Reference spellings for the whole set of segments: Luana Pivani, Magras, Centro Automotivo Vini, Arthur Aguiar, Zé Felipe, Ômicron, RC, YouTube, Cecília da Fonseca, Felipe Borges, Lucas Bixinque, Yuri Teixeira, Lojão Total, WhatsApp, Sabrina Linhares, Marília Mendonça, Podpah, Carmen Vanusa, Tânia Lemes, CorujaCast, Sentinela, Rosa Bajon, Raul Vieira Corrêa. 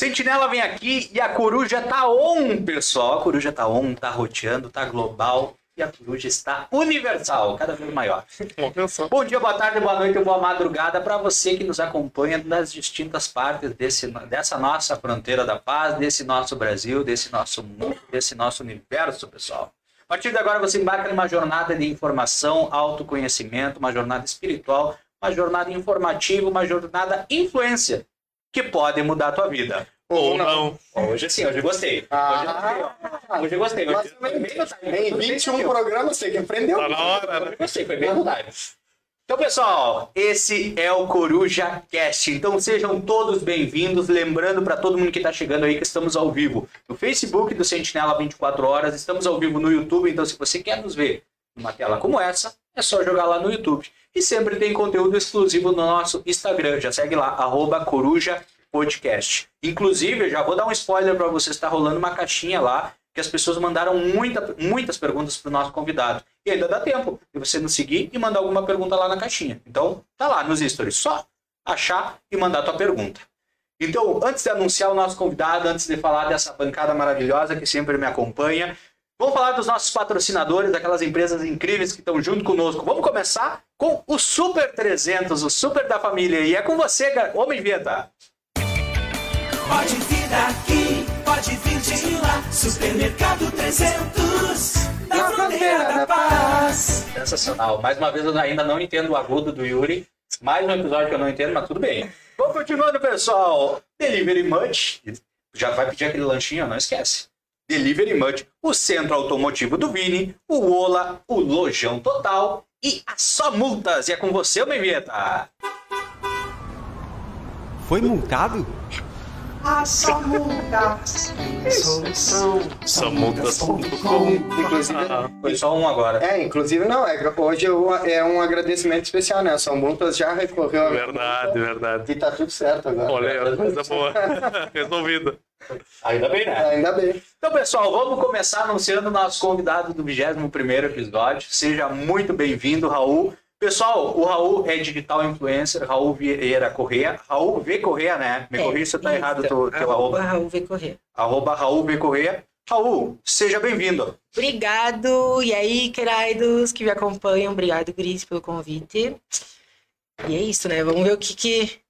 Sentinela vem aqui e a Coruja tá on, pessoal. A Coruja tá on, tá roteando, tá global. E a Coruja está universal, cada vez maior. Bom dia, boa tarde, boa noite, boa madrugada para você que nos acompanha nas distintas partes dessa nossa fronteira da paz, desse nosso Brasil, desse nosso mundo, desse nosso universo, pessoal. A partir de agora você embarca numa jornada de informação, autoconhecimento, uma jornada espiritual, uma jornada informativa, uma jornada influência que pode mudar a tua vida. Ou não. Hoje sim, hoje eu gostei. Hoje eu gostei. Mas em 21 programas você que aprendeu. Tá na hora, né? Gostei, foi bem verdade. Então, pessoal, esse é o CorujaCast. Então, sejam todos bem-vindos. Lembrando para todo mundo que está chegando aí que estamos ao vivo no Facebook do Sentinela 24 Horas. Estamos ao vivo no YouTube. Então, se você quer nos ver numa tela como essa, é só jogar lá no YouTube. E sempre tem conteúdo exclusivo no nosso Instagram. Já segue lá, @CorujaCast. Inclusive, eu já vou dar um spoiler para vocês, está rolando uma caixinha lá, que as pessoas mandaram muitas perguntas para o nosso convidado. E ainda dá tempo de você nos seguir e mandar alguma pergunta lá na caixinha. Então, tá lá nos stories, só achar e mandar a tua pergunta. Então, antes de anunciar o nosso convidado, antes de falar dessa bancada maravilhosa que sempre me acompanha, vamos falar dos nossos patrocinadores, daquelas empresas incríveis que estão junto conosco. Vamos começar com o Super 300, o Super da Família. E é com você, homem vinheta. Pode vir daqui, pode vir de lá, Supermercado 300, da Fronteira da Paz. Sensacional. Mais uma vez eu ainda não entendo o agudo do Yuri. Mais um episódio que eu não entendo, mas tudo bem. Vamos continuando, pessoal. Delivery Munch. Já vai pedir aquele lanchinho, não esquece. Delivery Munch, o Centro Automotivo do Vini, o Ola, o Lojão Total e a Só Multas. E é com você, Mevita. Foi multado? Ah, Só Multas. Solução. Só Multas.com. Inclusive, foi só um agora. É, inclusive não, hoje é um agradecimento especial, né? Só Multas já recorreu. Verdade, verdade. E tá tudo certo agora. Olha, coisa boa. Resolvida. Ainda bem, né? Ainda bem. Então, pessoal, vamos começar anunciando o nosso convidado do 21º episódio. Seja muito bem-vindo, Raul. Pessoal, o Raul é digital influencer, Raul Vieira Corrêa, Raul V Corrêa, né? Me corrija se tá errado o teu arroba. Raul V Corrêa. @Raul V Corrêa. Raul, seja bem-vindo. Obrigado, e aí, queridos que me acompanham, obrigado, Gris, pelo convite. E é isso, né? Vamos ver o que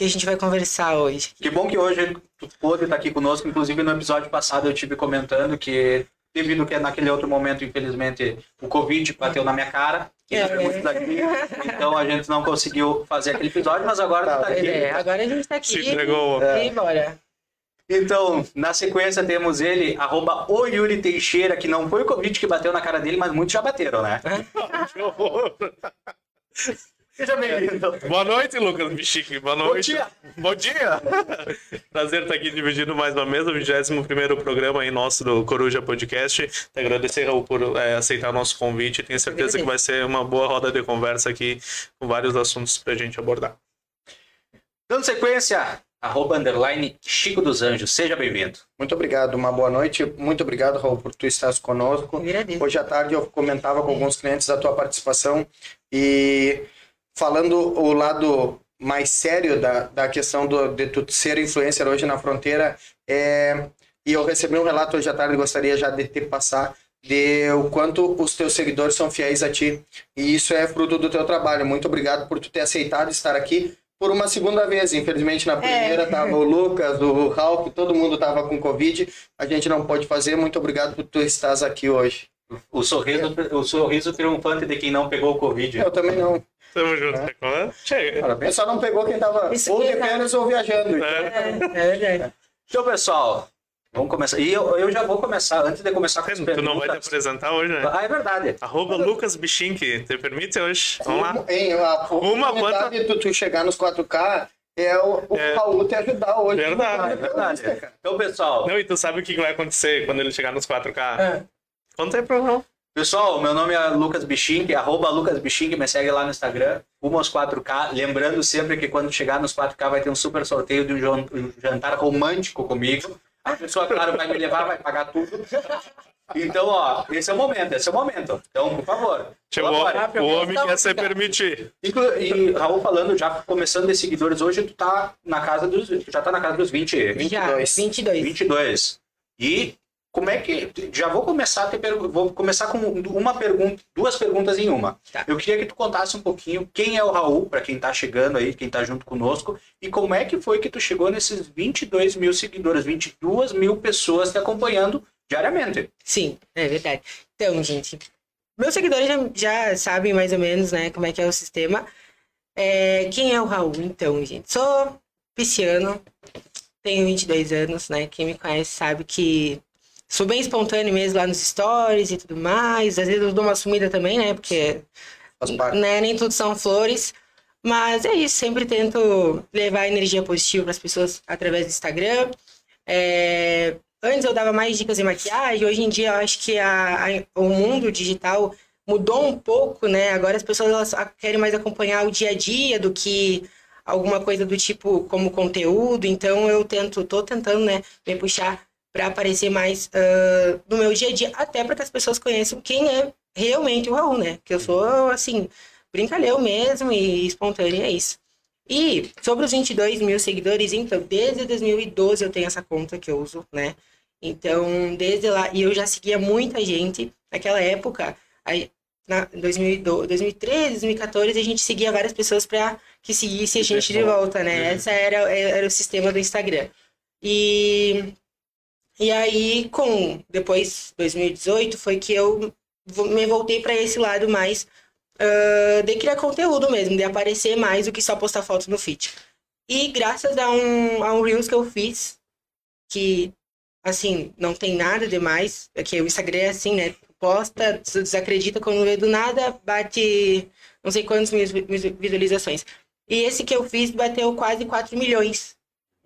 a gente vai conversar hoje. Que bom que hoje tu pôde estar aqui conosco, inclusive no episódio passado eu estive comentando que... devido que naquele outro momento, infelizmente, o Covid bateu na minha cara. Então a gente não conseguiu fazer aquele episódio, mas agora tá aqui. Agora a gente tá aqui. Se entregou. E bora. Então, na sequência temos ele, @Yuri Teixeira, que não foi o Covid que bateu na cara dele, mas muitos já bateram, né? Que horror! Seja bem-vindo. Boa noite, Lucas Bixinque. Boa noite. Bom dia. Bom dia. Prazer estar aqui dividindo mais uma mesa, o 21º programa aí nosso do Coruja Podcast. Agradecer, Raul, por aceitar nosso convite. Tenho certeza que vai ser uma boa roda de conversa aqui com vários assuntos pra gente abordar. Dando sequência, @_ Chico dos Anjos. Seja bem-vindo. Muito obrigado, uma boa noite. Muito obrigado, Raul, por tu estar conosco. Hoje à tarde eu comentava com alguns clientes a tua participação e... falando o lado mais sério da questão de tu ser influencer hoje na fronteira, e eu recebi um relato hoje à tarde, gostaria já de te passar, de o quanto os teus seguidores são fiéis a ti. E isso é fruto do teu trabalho. Muito obrigado por tu ter aceitado estar aqui por uma segunda vez. Infelizmente, na primeira tava o Lucas, o Raul, todo mundo tava com Covid. A gente não pôde fazer. Muito obrigado por tu estás aqui hoje. O sorriso triunfante de quem não pegou o Covid. Eu também não. Tamo junto, Chega. O pessoal não pegou quem tava ou de férias ou viajando. Então, pessoal, vamos começar. E eu já vou começar, antes de começar com as perguntas. Tu não vai te apresentar hoje, né? Ah, é verdade. Lucas Bixinque, te permite hoje? Vamos lá. Uma banda de tu chegar nos 4K... é o Raul te ajudar hoje. Verdade. Então, pessoal... Não, e tu sabe o que vai acontecer quando ele chegar nos 4K? Conta aí pro Raul. Pessoal, meu nome é Lucas Bixinque, @Lucas Bixinque, me segue lá no Instagram, rumo aos 4K. Lembrando sempre que quando chegar nos 4K vai ter um super sorteio de um jantar romântico comigo. A pessoa, claro, vai me levar, vai pagar tudo. Então, ó, esse é o momento. Então, por favor. O homem quer se permitir. E Raul falando, já começando de seguidores, hoje tu já tá na casa dos 20. 22. 22. E como é que... Já vou começar a vou começar com uma pergunta, duas perguntas em uma. Tá. Eu queria que tu contasse um pouquinho quem é o Raul, para quem tá chegando aí, quem tá junto conosco, e como é que foi que tu chegou nesses 22 mil seguidores, 22 mil pessoas te acompanhando diariamente. Sim, é verdade. Então, gente, meus seguidores já sabem mais ou menos, né, como é que é o sistema. Quem é o Raul, então, gente? Sou pisciano, tenho 22 anos, né? Quem me conhece sabe que sou bem espontâneo mesmo lá nos stories e tudo mais. Às vezes eu dou uma sumida também, né? Porque, né, nem tudo são flores. Mas é isso, sempre tento levar energia positiva para as pessoas através do Instagram. Antes eu dava mais dicas de maquiagem, hoje em dia eu acho que o mundo digital mudou um pouco, né? Agora as pessoas elas querem mais acompanhar o dia a dia do que alguma coisa do tipo como conteúdo. Então eu tô tentando, né, me puxar para aparecer mais no meu dia a dia, até para que as pessoas conheçam quem é realmente o Raul, né? Que eu sou, assim, brincalhão mesmo e espontâneo, é isso. E sobre os 22 mil seguidores, então, desde 2012 eu tenho essa conta que eu uso, né? Então, desde lá, e eu já seguia muita gente naquela época, aí, 2013, 2014, a gente seguia várias pessoas para que seguisse a gente de volta, né? Esse era o sistema do Instagram. E aí, depois, 2018, foi que eu me voltei para esse lado mais de criar conteúdo mesmo, de aparecer mais do que só postar foto no feed. E graças a um Reels que eu fiz, que... Assim, não tem nada demais, é que o Instagram é assim, né? Posta, desacredita, quando vê do nada, bate não sei quantas visualizações. E esse que eu fiz bateu quase 4 milhões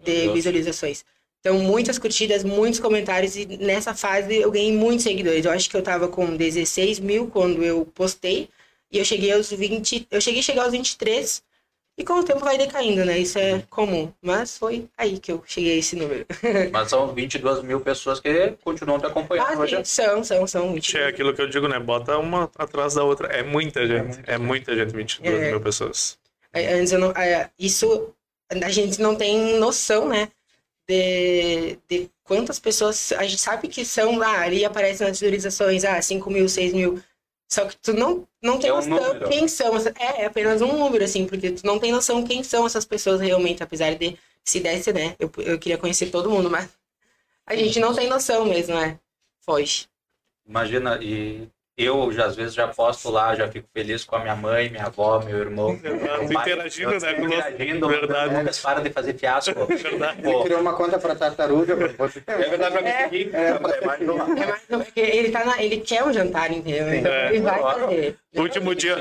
de visualizações. Então, muitas curtidas, muitos comentários, e nessa fase eu ganhei muitos seguidores. Eu acho que eu tava com 16 mil quando eu postei, e eu cheguei aos 20, eu cheguei a chegar aos 23. E com o tempo vai decaindo, né? Isso é comum. Mas foi aí que eu cheguei a esse número. Mas são 22 mil pessoas que continuam te acompanhando hoje. Sim, são 22 mil. É aquilo que eu digo, né? Bota uma atrás da outra. É muita gente. É muita gente, 22 mil pessoas. Antes eu não... Isso a gente não tem noção, né? De quantas pessoas... A gente sabe que são lá, ali aparecem nas visualizações. 5 mil, 6 mil... Só que tu não tem noção quem são. É apenas um número, assim, porque tu não tem noção quem são essas pessoas realmente, apesar de, se desse, né? Eu queria conhecer todo mundo, mas a gente não tem noção mesmo, né? Foge. Imagina, e eu às vezes já posto lá, já fico feliz com a minha mãe, minha avó, meu irmão. Interagindo, né? Verdade. Para de fazer fiasco. Verdade. Ele criou uma conta para tartaruga. É verdade, para me seguir. Ele quer um jantar, entendeu? Ele vai fazer. Último dia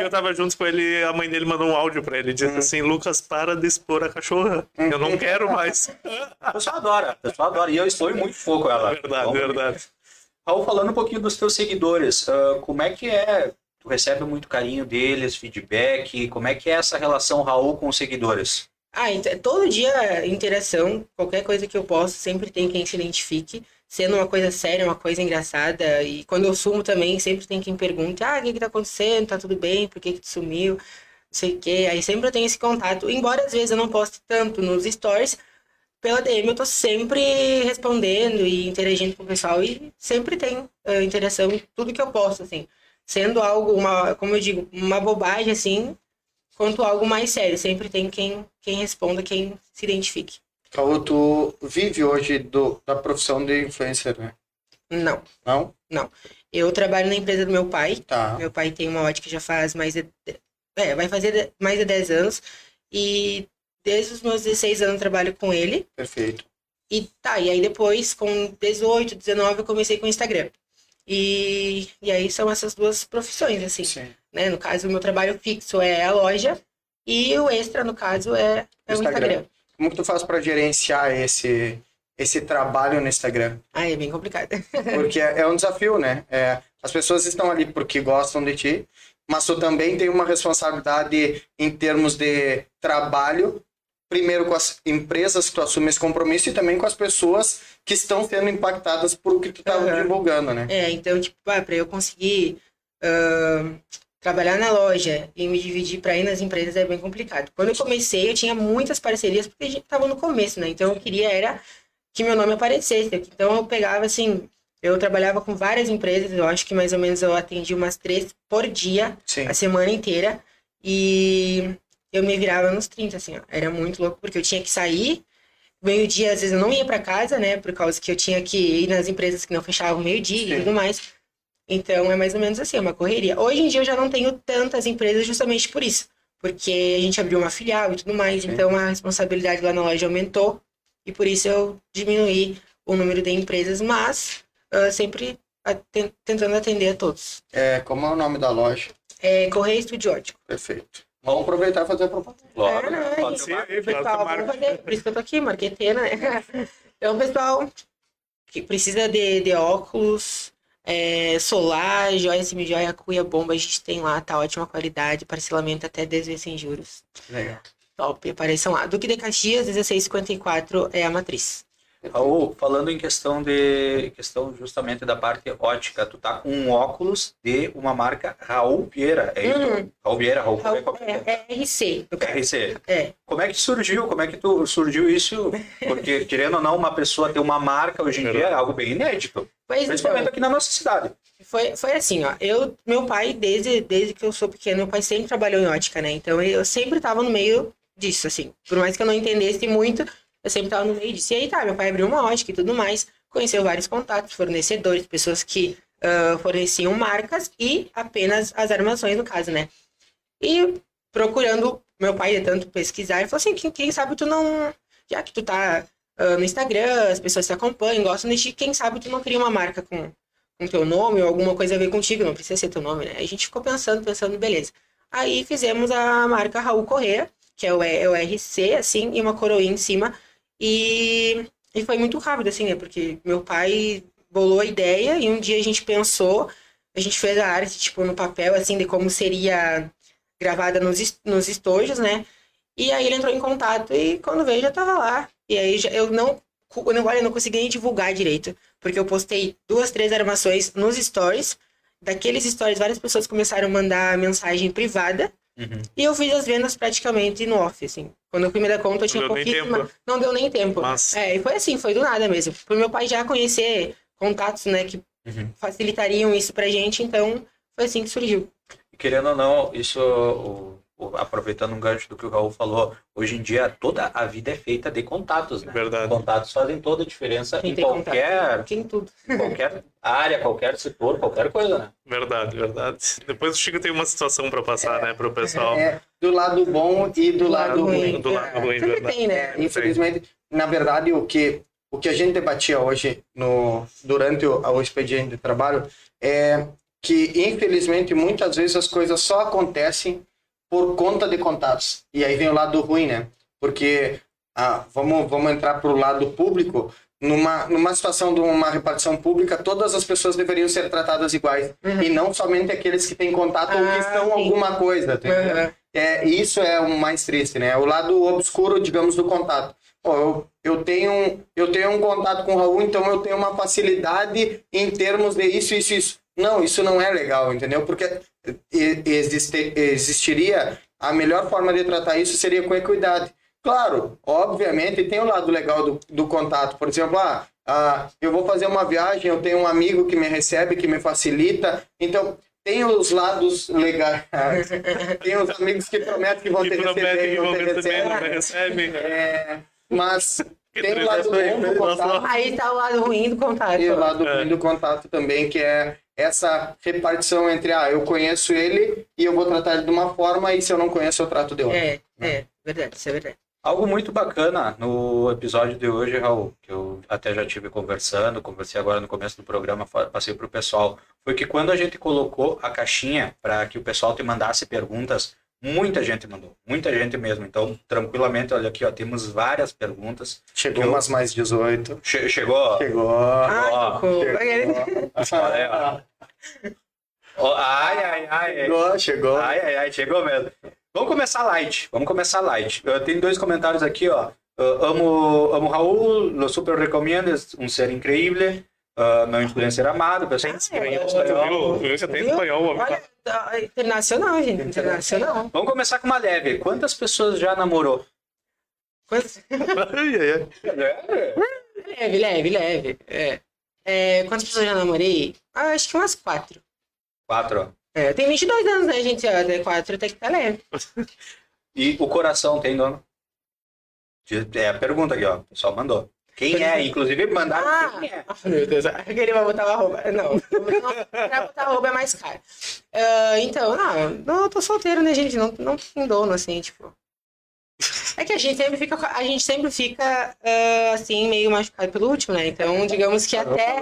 eu tava junto com ele, a mãe dele mandou um áudio pra ele, dizendo assim: Lucas, para de expor a cachorra, eu não quero mais. Eu só adoro, e eu estou muito pouco ela. Verdade. Raul, falando um pouquinho dos teus seguidores, como é que é? Tu recebe muito carinho deles, feedback, como é que é essa relação Raul com os seguidores? Todo dia interação, qualquer coisa que eu posto, sempre tem quem se identifique, sendo uma coisa séria, uma coisa engraçada, e quando eu sumo também, sempre tem quem pergunta, o que tá acontecendo, tá tudo bem, por que tu sumiu, não sei o quê, aí sempre eu tenho esse contato, embora às vezes eu não poste tanto nos stories, pela DM eu tô sempre respondendo e interagindo com o pessoal e sempre tem interação em tudo que eu posto, assim. Sendo algo, como eu digo, uma bobagem, assim, quanto algo mais sério. Sempre tem quem responda, quem se identifique. Raul, tu vive hoje da profissão de influencer, né? Não. Não? Não. Eu trabalho na empresa do meu pai. Tá. Meu pai tem uma ótica que já faz vai fazer mais de 10 anos e... Desde os meus 16 anos eu trabalho com ele. Perfeito. E aí depois, com 18, 19, eu comecei com o Instagram. E aí são essas duas profissões, assim. Sim. Né? No caso, o meu trabalho fixo é a loja e o extra, no caso, é o Instagram. Como que tu faz para gerenciar esse trabalho no Instagram? É bem complicado. Porque é um desafio, né? As pessoas estão ali porque gostam de ti, mas tu também tem uma responsabilidade em termos de trabalho primeiro com as empresas que tu assume esse compromisso e também com as pessoas que estão sendo impactadas por o que tu tava divulgando, né? É, então, tipo, para eu conseguir trabalhar na loja e me dividir para ir nas empresas é bem complicado. Quando eu comecei, eu tinha muitas parcerias, porque a gente tava no começo, né? Então, eu queria era que meu nome aparecesse. Então, eu pegava, assim... Eu trabalhava com várias empresas, eu acho que mais ou menos eu atendi umas 3 por dia, sim, a semana inteira. E eu me virava nos 30, assim, ó. Era muito louco, porque eu tinha que sair. Meio-dia, às vezes, eu não ia para casa, né? Por causa que eu tinha que ir nas empresas que não fechavam meio-dia, sim, e tudo mais. Então, é mais ou menos assim, é uma correria. Hoje em dia, eu já não tenho tantas empresas justamente por isso. Porque a gente abriu uma filial e tudo mais, sim, então a responsabilidade lá na loja aumentou. E por isso eu diminuí o número de empresas, mas... sempre tentando atender a todos. É, como é o nome da loja? É Correio Estudiódico. Perfeito. Vamos aproveitar e fazer a proposta. Claro, pode ser. Pessoal, vamos fazer. Por isso que eu tô aqui, marqueteira, né? Então, pessoal, que precisa de óculos, solar, joias, semijoia, cuia, bomba, a gente tem lá, tá ótima qualidade, parcelamento até 10 vezes sem juros. Legal. Top, apareçam lá. Duque de Caxias, 1654 é a matriz. Raul, falando em questão justamente da parte ótica, tu tá com um óculos de uma marca Raul Vieira, é isso? Raul Vieira, Raul, RC. RC. É. Como é que surgiu? Como é que tu surgiu isso? Porque, querendo ou não, uma pessoa ter uma marca hoje em dia é algo bem inédito. Pois principalmente então, aqui na nossa cidade. Foi assim, ó. Meu pai, desde que eu sou pequeno, meu pai sempre trabalhou em ótica, né? Então, eu sempre tava no meio disso, assim. Por mais que eu não entendesse muito... Eu sempre estava no meio disso. E aí tá, meu pai abriu uma ótica e tudo mais. Conheceu vários contatos, fornecedores, pessoas que forneciam marcas e apenas as armações, no caso, né? E procurando, meu pai de tanto pesquisar, ele falou assim, quem sabe tu não... Já que tu tá no Instagram, as pessoas te acompanham, gostam de ti, quem sabe tu não cria uma marca com teu nome ou alguma coisa a ver contigo, não precisa ser teu nome, né? A gente ficou pensando, beleza. Aí fizemos a marca Raul Corrêa, que é o RC, assim, e uma coroinha em cima... E foi muito rápido, assim, né? Porque meu pai bolou a ideia e um dia a gente pensou, a gente fez a arte, tipo, no papel, assim, de como seria gravada nos estojos, né? E aí ele entrou em contato e quando veio já tava lá. E aí eu não consegui nem divulgar direito, porque eu postei 2, 3 armações nos stories. Daqueles stories, várias pessoas começaram a mandar mensagem privada. Uhum. E eu fiz as vendas praticamente no off, assim. Quando eu fui me dar conta, eu tinha pouquíssima... Não deu nem tempo. Mas... É, e foi assim, foi do nada mesmo. Pro meu pai já conhecer contatos, né, que facilitariam isso pra gente, então foi assim que surgiu. Querendo ou não, isso... aproveitando um gancho do que o Raul falou, hoje em dia toda a vida é feita de contatos, né? Verdade. Contatos fazem toda a diferença em qualquer área, qualquer setor, qualquer coisa, né? Verdade. Depois o Chico tem uma situação para passar, né, pro pessoal. Do lado bom e do lado ruim. Do lado ruim, verdade. Tem, né? Infelizmente, na verdade, o que a gente debatia hoje durante o expediente de trabalho é que, infelizmente, muitas vezes as coisas só acontecem por conta de contatos. E aí vem o lado ruim, né? Porque vamos entrar pro lado público. Numa situação de uma repartição pública, todas as pessoas deveriam ser tratadas iguais. Uhum. E não somente aqueles que têm contato ou que são alguma coisa. Isso é o mais triste, né? O lado obscuro, digamos, do contato. Eu tenho um contato com o Raul, então eu tenho uma facilidade em termos de isso. Não, isso não é legal, entendeu? Porque existiria a melhor forma de tratar isso seria com equidade. Claro, obviamente tem o lado legal do contato. Por exemplo, eu vou fazer uma viagem, eu tenho um amigo que me recebe, que me facilita. Então, tem os lados legais. Tem os amigos que prometem que vão te receber, não recebem. Mas... Tem o lado ruim do contato. Aí tá o lado ruim do contato. E o lado ruim do contato também, que é essa repartição entre, eu conheço ele e eu vou tratar ele de uma forma e se eu não conheço, eu trato de outra. Verdade, isso é verdade. Algo muito bacana no episódio de hoje, Raul, que eu até já estive conversei agora no começo do programa, passei pro pessoal, foi que quando a gente colocou a caixinha para que o pessoal te mandasse perguntas, muita gente mandou, muita gente mesmo. Então, tranquilamente, olha aqui, temos várias perguntas. Chegou umas mais 18. Chegou. Ai, ai, ai. Chegou mesmo. Vamos começar light, Eu tenho dois comentários aqui, ó. Amo Raul, lo super recomendo, um ser incrível. Meu influencer amado, pessoal. Influência tem espanhol. Olha, internacional, gente. Internacional. Vamos começar com uma leve. Quantas pessoas já namorou? Leve. Quantas pessoas já namorei? Acho que umas 4. 4? Eu tenho 22 anos, né, gente? 4 tem que estar leve. E o coração tem dono? É a pergunta aqui, ó. O pessoal mandou. Quem é? Inclusive, mandaram quem é. Meu Deus, aquele vai botar o arroba. Não, pra botar arroba é mais caro. Então, não, eu tô solteiro, né, gente? Não tem dono, assim, tipo... É que a gente sempre fica assim, meio machucado pelo último, né? Então, digamos que até...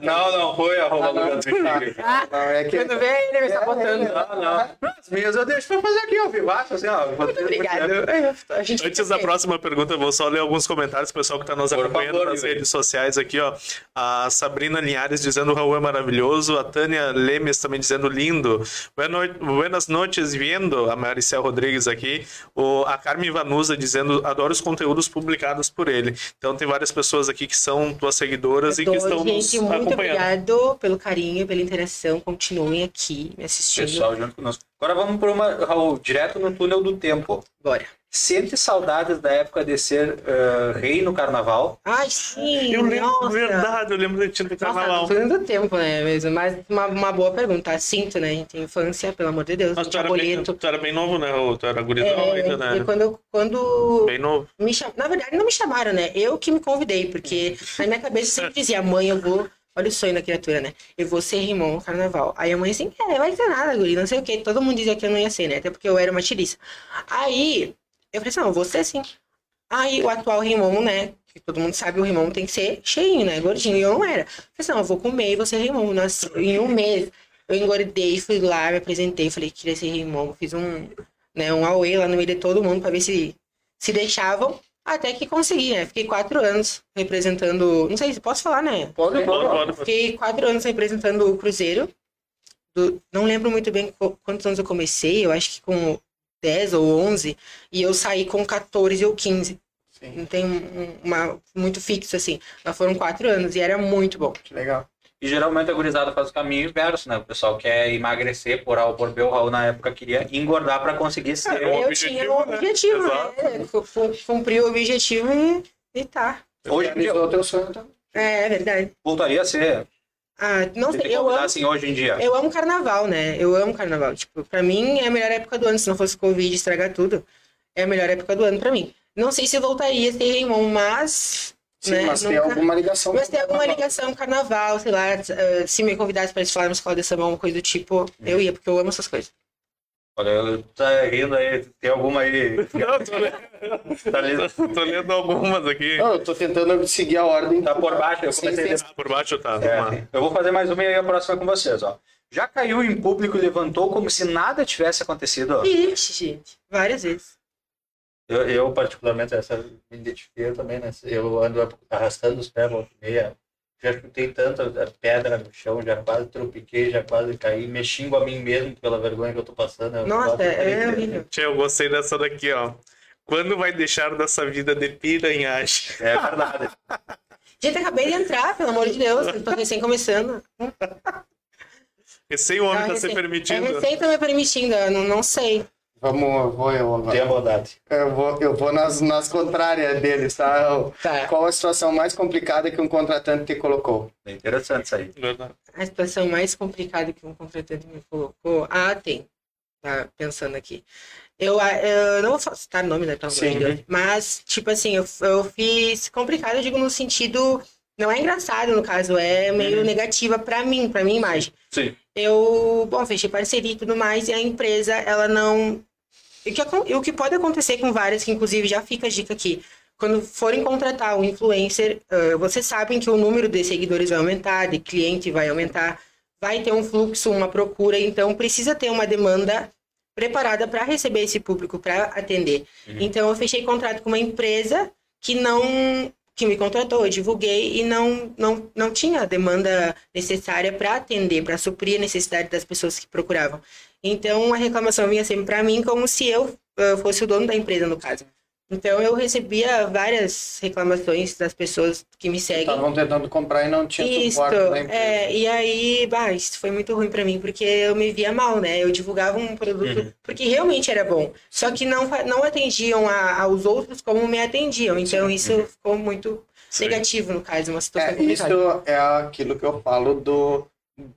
Não, foi arroba do Lucas Bixinque. Quando vem, ele me sabotando. Não. As minhas eu deixo pra fazer aqui, ó, vivaço, assim, ó. Muito obrigado. Antes da próxima pergunta, eu vou só ler alguns comentários, o pessoal que tá nos acompanhando nas redes sociais aqui, ó. A Sabrina Linhares dizendo o Raul é maravilhoso. A Tânia Lemes também dizendo lindo. Buenas noches, vindo. A Maricel Rodrigues aqui. A Carmen Vanusa dizendo adoro os conteúdos publicados por ele. Então tem várias pessoas aqui que são tuas seguidoras e que estão nos acompanhando. Muito obrigado pelo carinho, pela interação. Continuem aqui me assistindo. Pessoal, junto conosco. Agora vamos para uma, Raul, direto no túnel do tempo. Bora. Sente saudades da época de ser rei no carnaval? Ai, sim! Eu lembro, nossa. Verdade, eu lembro de ter no carnaval. Nossa, tanto tempo, né, mesmo? Mas uma boa pergunta. Sinto, né? A gente tem infância, pelo amor de Deus. Mas tu era bem novo, né? Ou tu era gurizão ainda, né? E quando bem novo. Na verdade, não me chamaram, né? Eu que me convidei, porque na minha cabeça eu sempre dizia, mãe, eu vou... Olha o sonho da criatura, né? Eu vou ser irmão no carnaval. Aí a mãe assim, vai dizer nada, guri, não sei o quê. Todo mundo dizia que eu não ia ser, né? Até porque eu era uma tiriça. Aí... Eu falei assim, não, vou ser sim. Aí o atual rimão, né? Que todo mundo sabe, o rimão tem que ser cheinho, né? Gordinho. E eu não era. Eu falei assim, não, eu vou comer e vou ser rimão. Nossa, em um mês eu engordei, fui lá, me apresentei, falei que queria ser rimão. Fiz um auê lá no meio de todo mundo pra ver se deixavam. Até que consegui, né? Fiquei 4 anos representando... Não sei se posso falar, né? Pode. Fiquei 4 anos representando o Cruzeiro. Não lembro muito bem quantos anos eu comecei. Eu acho que com 10 ou 11, e eu saí com 14 ou 15. Sim. Não tem muito fixo, assim. Mas foram 4 anos, e era muito bom. Que legal. E geralmente a gurizada faz o caminho inverso, né? O pessoal quer emagrecer por A ou por B. O Raul, na época, queria engordar pra conseguir ser objetivo. Eu tinha um objetivo, né? Cumpri o objetivo e tá. Hoje em dia, o teu sonho tá... É verdade. Voltaria a ser... Ah, não sei, eu amo, assim, hoje em dia. Eu amo carnaval, né? Eu amo carnaval. Tipo, pra mim é a melhor época do ano. Se não fosse Covid estragar tudo, é a melhor época do ano pra mim. Não sei se eu voltaria a ser irmão, mas... Sim, né? Mas tem alguma ligação. Mas tem alguma ligação, carnaval, sei lá. Se me convidasse pra falar na escola de samba, alguma coisa do tipo, eu ia, porque eu amo essas coisas. Olha, eu tô rindo aí, tem alguma aí? Não, tô lendo algumas aqui. Não, eu tô tentando seguir a ordem. Tá por baixo, eu comecei a por baixo, tá. Eu vou fazer mais uma e aí a próxima é com vocês, ó. Já caiu em público e levantou como se nada tivesse acontecido, ó. Ixi, gente, várias vezes. Eu particularmente, me identifiquei também, né? Eu ando arrastando os pés, volta e meia. Já chutei tanta pedra no chão, já quase tropiquei, já quase caí, mexendo a mim mesmo pela vergonha que eu tô passando. Nossa, é horrível. Tia, eu gostei dessa daqui, ó. Quando vai deixar dessa vida de piranhas? É verdade. Gente, acabei de entrar, pelo amor de Deus. Eu tô recém começando. Recém o homem tá se permitindo. Recém tá me permitindo, eu não sei. Eu vou agora. Tem a bondade. Eu vou nas contrárias deles, tá? Tá? Qual a situação mais complicada que um contratante te colocou? É interessante isso aí. A situação mais complicada que um contratante me colocou? Ah, tem. Tá pensando aqui. Eu não vou citar nome, né? Sim. Mas, tipo assim, eu fiz complicado, eu digo no sentido... Não é engraçado, no caso, é meio negativa pra minha imagem. Sim. Eu, fechei parceria e tudo mais, e a empresa, ela não... O que pode acontecer com várias, que inclusive já fica a dica aqui, quando forem contratar um influencer, vocês sabem que o número de seguidores vai aumentar, de cliente vai aumentar, vai ter um fluxo, uma procura, então precisa ter uma demanda preparada para receber esse público, para atender. Então, eu fechei contrato com uma empresa que não que me contratou, eu divulguei e não tinha a demanda necessária para atender, para suprir a necessidade das pessoas que procuravam. Então, a reclamação vinha sempre para mim como se eu fosse o dono da empresa, no caso. Então, eu recebia várias reclamações das pessoas que me seguem. Estavam tentando comprar e não tinha suporte da empresa. E aí, isso foi muito ruim para mim, porque eu me via mal, né? Eu divulgava um produto porque realmente era bom. Só que não atendiam aos outros como me atendiam. Então, isso ficou muito negativo, no caso. Uma situação complicada. Isso é aquilo que eu falo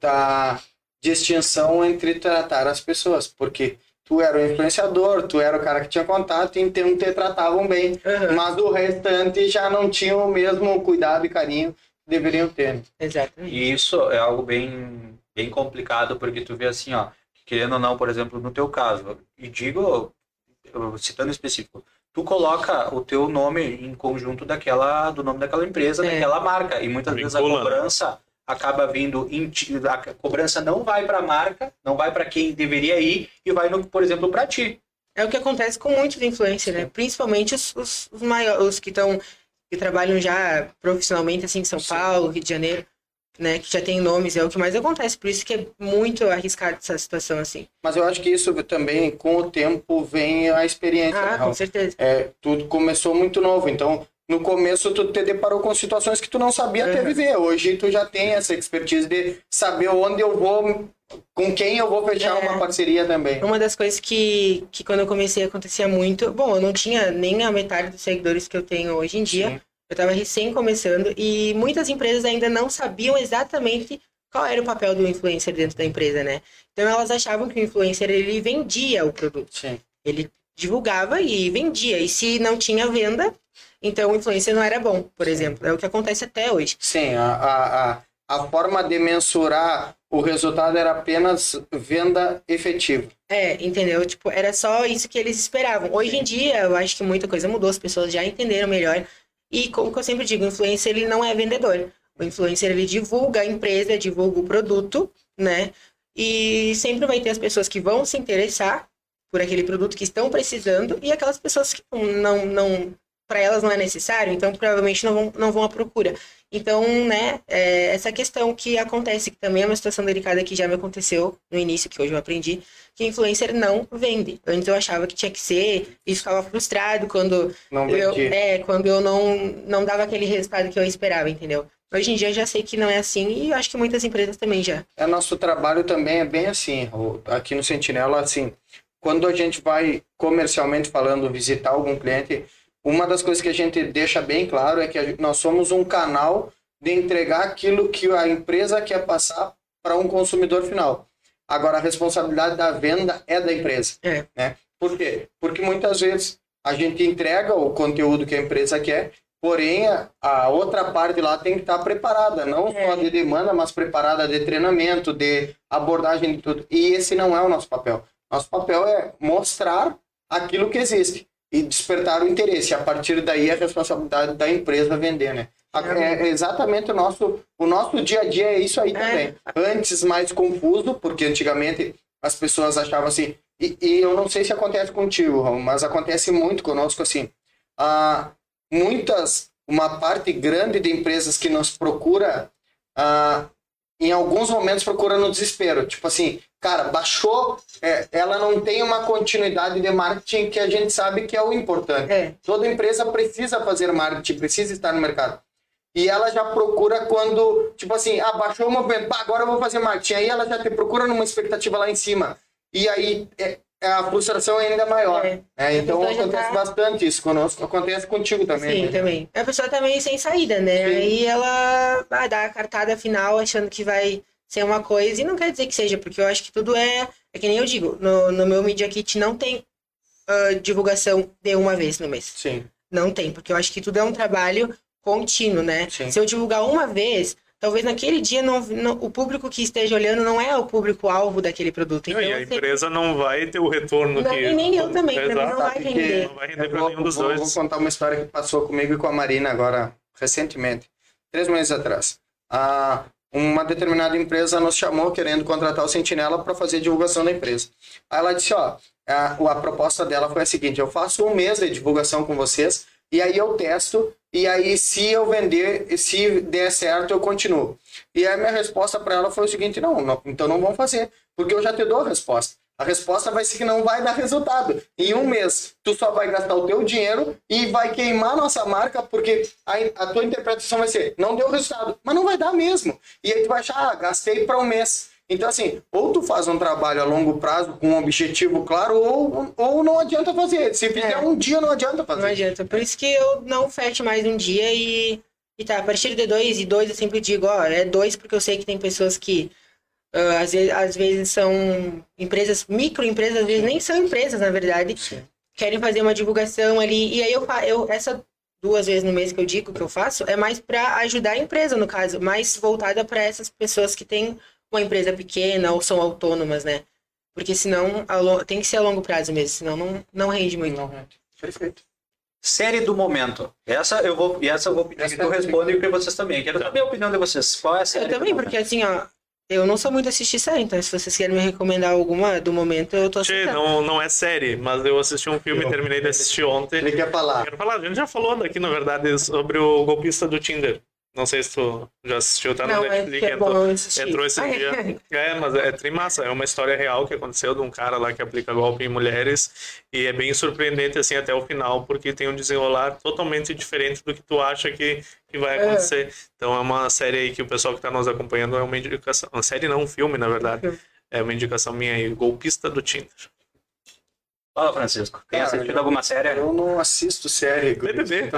da distinção entre tratar as pessoas, porque... Tu era o influenciador, tu era o cara que tinha contato, então te tratavam bem. Mas do restante já não tinham o mesmo cuidado e carinho que deveriam ter. Exatamente. E isso é algo bem, bem complicado, porque tu vê assim, ó, querendo ou não, por exemplo, no teu caso, e digo, citando específico, tu coloca o teu nome em conjunto do nome daquela empresa, daquela marca, e muitas vezes a cobrança acaba vindo, a cobrança não vai para a marca, não vai para quem deveria ir e vai, por exemplo, para ti. É o que acontece com muitos influencers, né? Principalmente os maiores, os que trabalham já profissionalmente, assim, em São Paulo, Rio de Janeiro, né? Que já tem nomes, é o que mais acontece, por isso que é muito arriscado essa situação, assim. Mas eu acho que isso também, com o tempo, vem a experiência. Com certeza. Tudo começou muito novo, então... No começo, tu te deparou com situações que tu não sabia até viver. Hoje, tu já tem essa expertise de saber onde eu vou, com quem eu vou fechar uma parceria também. Uma das coisas que quando eu comecei, acontecia muito... Bom, eu não tinha nem a metade dos seguidores que eu tenho hoje em dia. Eu estava recém começando e muitas empresas ainda não sabiam exatamente qual era o papel do influencer dentro da empresa, né? Então, elas achavam que o influencer, ele vendia o produto. Ele divulgava e vendia. E se não tinha venda... Então, a influência não era bom, por exemplo. É o que acontece até hoje. Sim, a forma de mensurar o resultado era apenas venda efetiva. Entendeu? Tipo, era só isso que eles esperavam. Hoje em dia, eu acho que muita coisa mudou, as pessoas já entenderam melhor. E como eu sempre digo, o influencer, ele não é vendedor. O influencer, ele divulga a empresa, divulga o produto, né? E sempre vai ter as pessoas que vão se interessar por aquele produto que estão precisando e aquelas pessoas que não para elas não é necessário, então provavelmente não vão à procura. Então, né, essa questão que acontece, que também é uma situação delicada que já me aconteceu no início, que hoje eu aprendi, que influencer não vende. Antes eu achava que tinha que ser, e ficava frustrado quando eu não dava aquele resultado que eu esperava, entendeu? Hoje em dia eu já sei que não é assim e acho que muitas empresas também já. Nosso trabalho também é bem assim, aqui no Sentinela, assim, quando a gente vai comercialmente falando, visitar algum cliente... Uma das coisas que a gente deixa bem claro é que nós somos um canal de entregar aquilo que a empresa quer passar para um consumidor final. Agora, a responsabilidade da venda é da empresa. Né? Por quê? Porque muitas vezes a gente entrega o conteúdo que a empresa quer, porém a outra parte lá tem que estar preparada, não só de demanda, mas preparada de treinamento, de abordagem de tudo. E esse não é o nosso papel. Nosso papel é mostrar aquilo que existe. E despertar o interesse. A partir daí, a responsabilidade da empresa vender, né? É exatamente o nosso dia a dia é isso aí também. Antes, mais confuso, porque antigamente as pessoas achavam assim... E eu não sei se acontece contigo, Raul, mas acontece muito conosco assim. Uma parte grande de empresas que nos procura... em alguns momentos procura no desespero. Tipo assim, cara, baixou, ela não tem uma continuidade de marketing que a gente sabe que é o importante. Toda empresa precisa fazer marketing, precisa estar no mercado. E ela já procura quando, tipo assim, baixou o movimento, agora eu vou fazer marketing. Aí ela já te procura numa expectativa lá em cima. E aí a frustração é ainda maior. Então acontece bastante isso conosco, acontece contigo também. Sim, né? Também. A pessoa tá meio sem saída, né? Sim. Aí ela dá a cartada final achando que vai ser uma coisa e não quer dizer que seja, porque eu acho que tudo é que nem eu digo, no meu Media Kit não tem divulgação de uma vez no mês. Sim. Não tem, porque eu acho que tudo é um trabalho contínuo, né? Sim. Se eu divulgar uma vez... Talvez naquele dia o público que esteja olhando não é o público-alvo daquele produto. Então, e a empresa não vai ter o retorno que... E nem eu também, não vai render. Não vai render para nenhum dos dois. Vou contar uma história que passou comigo e com a Marina agora, recentemente. 3 meses atrás. Uma determinada empresa nos chamou querendo contratar o Sentinela para fazer divulgação da empresa. Aí ela disse, a proposta dela foi a seguinte, eu faço um mês de divulgação com vocês e aí eu testo... E aí, se eu vender, se der certo, eu continuo. E aí, minha resposta para ela foi o seguinte: não, então não vamos fazer, porque eu já te dou a resposta. A resposta vai ser que não vai dar resultado. Em um mês, tu só vai gastar o teu dinheiro e vai queimar a nossa marca, porque a tua interpretação vai ser, não deu resultado, mas não vai dar mesmo. E aí tu vai achar, gastei para um mês. Então assim, ou tu faz um trabalho a longo prazo com um objetivo claro, ou não adianta fazer. Se fizer um dia, não adianta fazer. Não adianta, por isso que eu não fecho mais um dia e tá, a partir de dois eu sempre digo, ó, é dois porque eu sei que tem pessoas que... Às vezes são empresas, microempresas, às vezes nem são empresas, na verdade. Sim. Querem fazer uma divulgação ali. E aí eu essa duas vezes no mês que eu digo que eu faço, é mais para ajudar a empresa, no caso. Mais voltada para essas pessoas que têm uma empresa pequena ou são autônomas, né? Porque senão, tem que ser a longo prazo mesmo, senão não rende muito. Não rende. Perfeito. Série do momento. Essa eu vou pedir que tu responda e que vocês também. Quero saber a opinião de vocês. Qual é a série? Eu também, porque assim, ó... Eu não sou muito assistir série, então se vocês querem me recomendar alguma do momento, eu tô assistindo. Não é série, mas eu assisti um filme e terminei de assistir ontem. Ele quer falar. Quero falar, a gente já falou daqui, na verdade, sobre o golpista do Tinder. Não sei se tu já assistiu, tá no Netflix, entrou esse dia. É, mas é trimassa, é uma história real que aconteceu de um cara lá que aplica golpe em mulheres e é bem surpreendente assim até o final, porque tem um desenrolar totalmente diferente do que tu acha que vai acontecer. Então é uma série aí que o pessoal que tá nos acompanhando é uma indicação. Uma série não, um filme, na verdade. É uma indicação minha aí, golpista do Tinder. Fala, Francisco. Tem assistido alguma série? Eu não assisto série. BBB.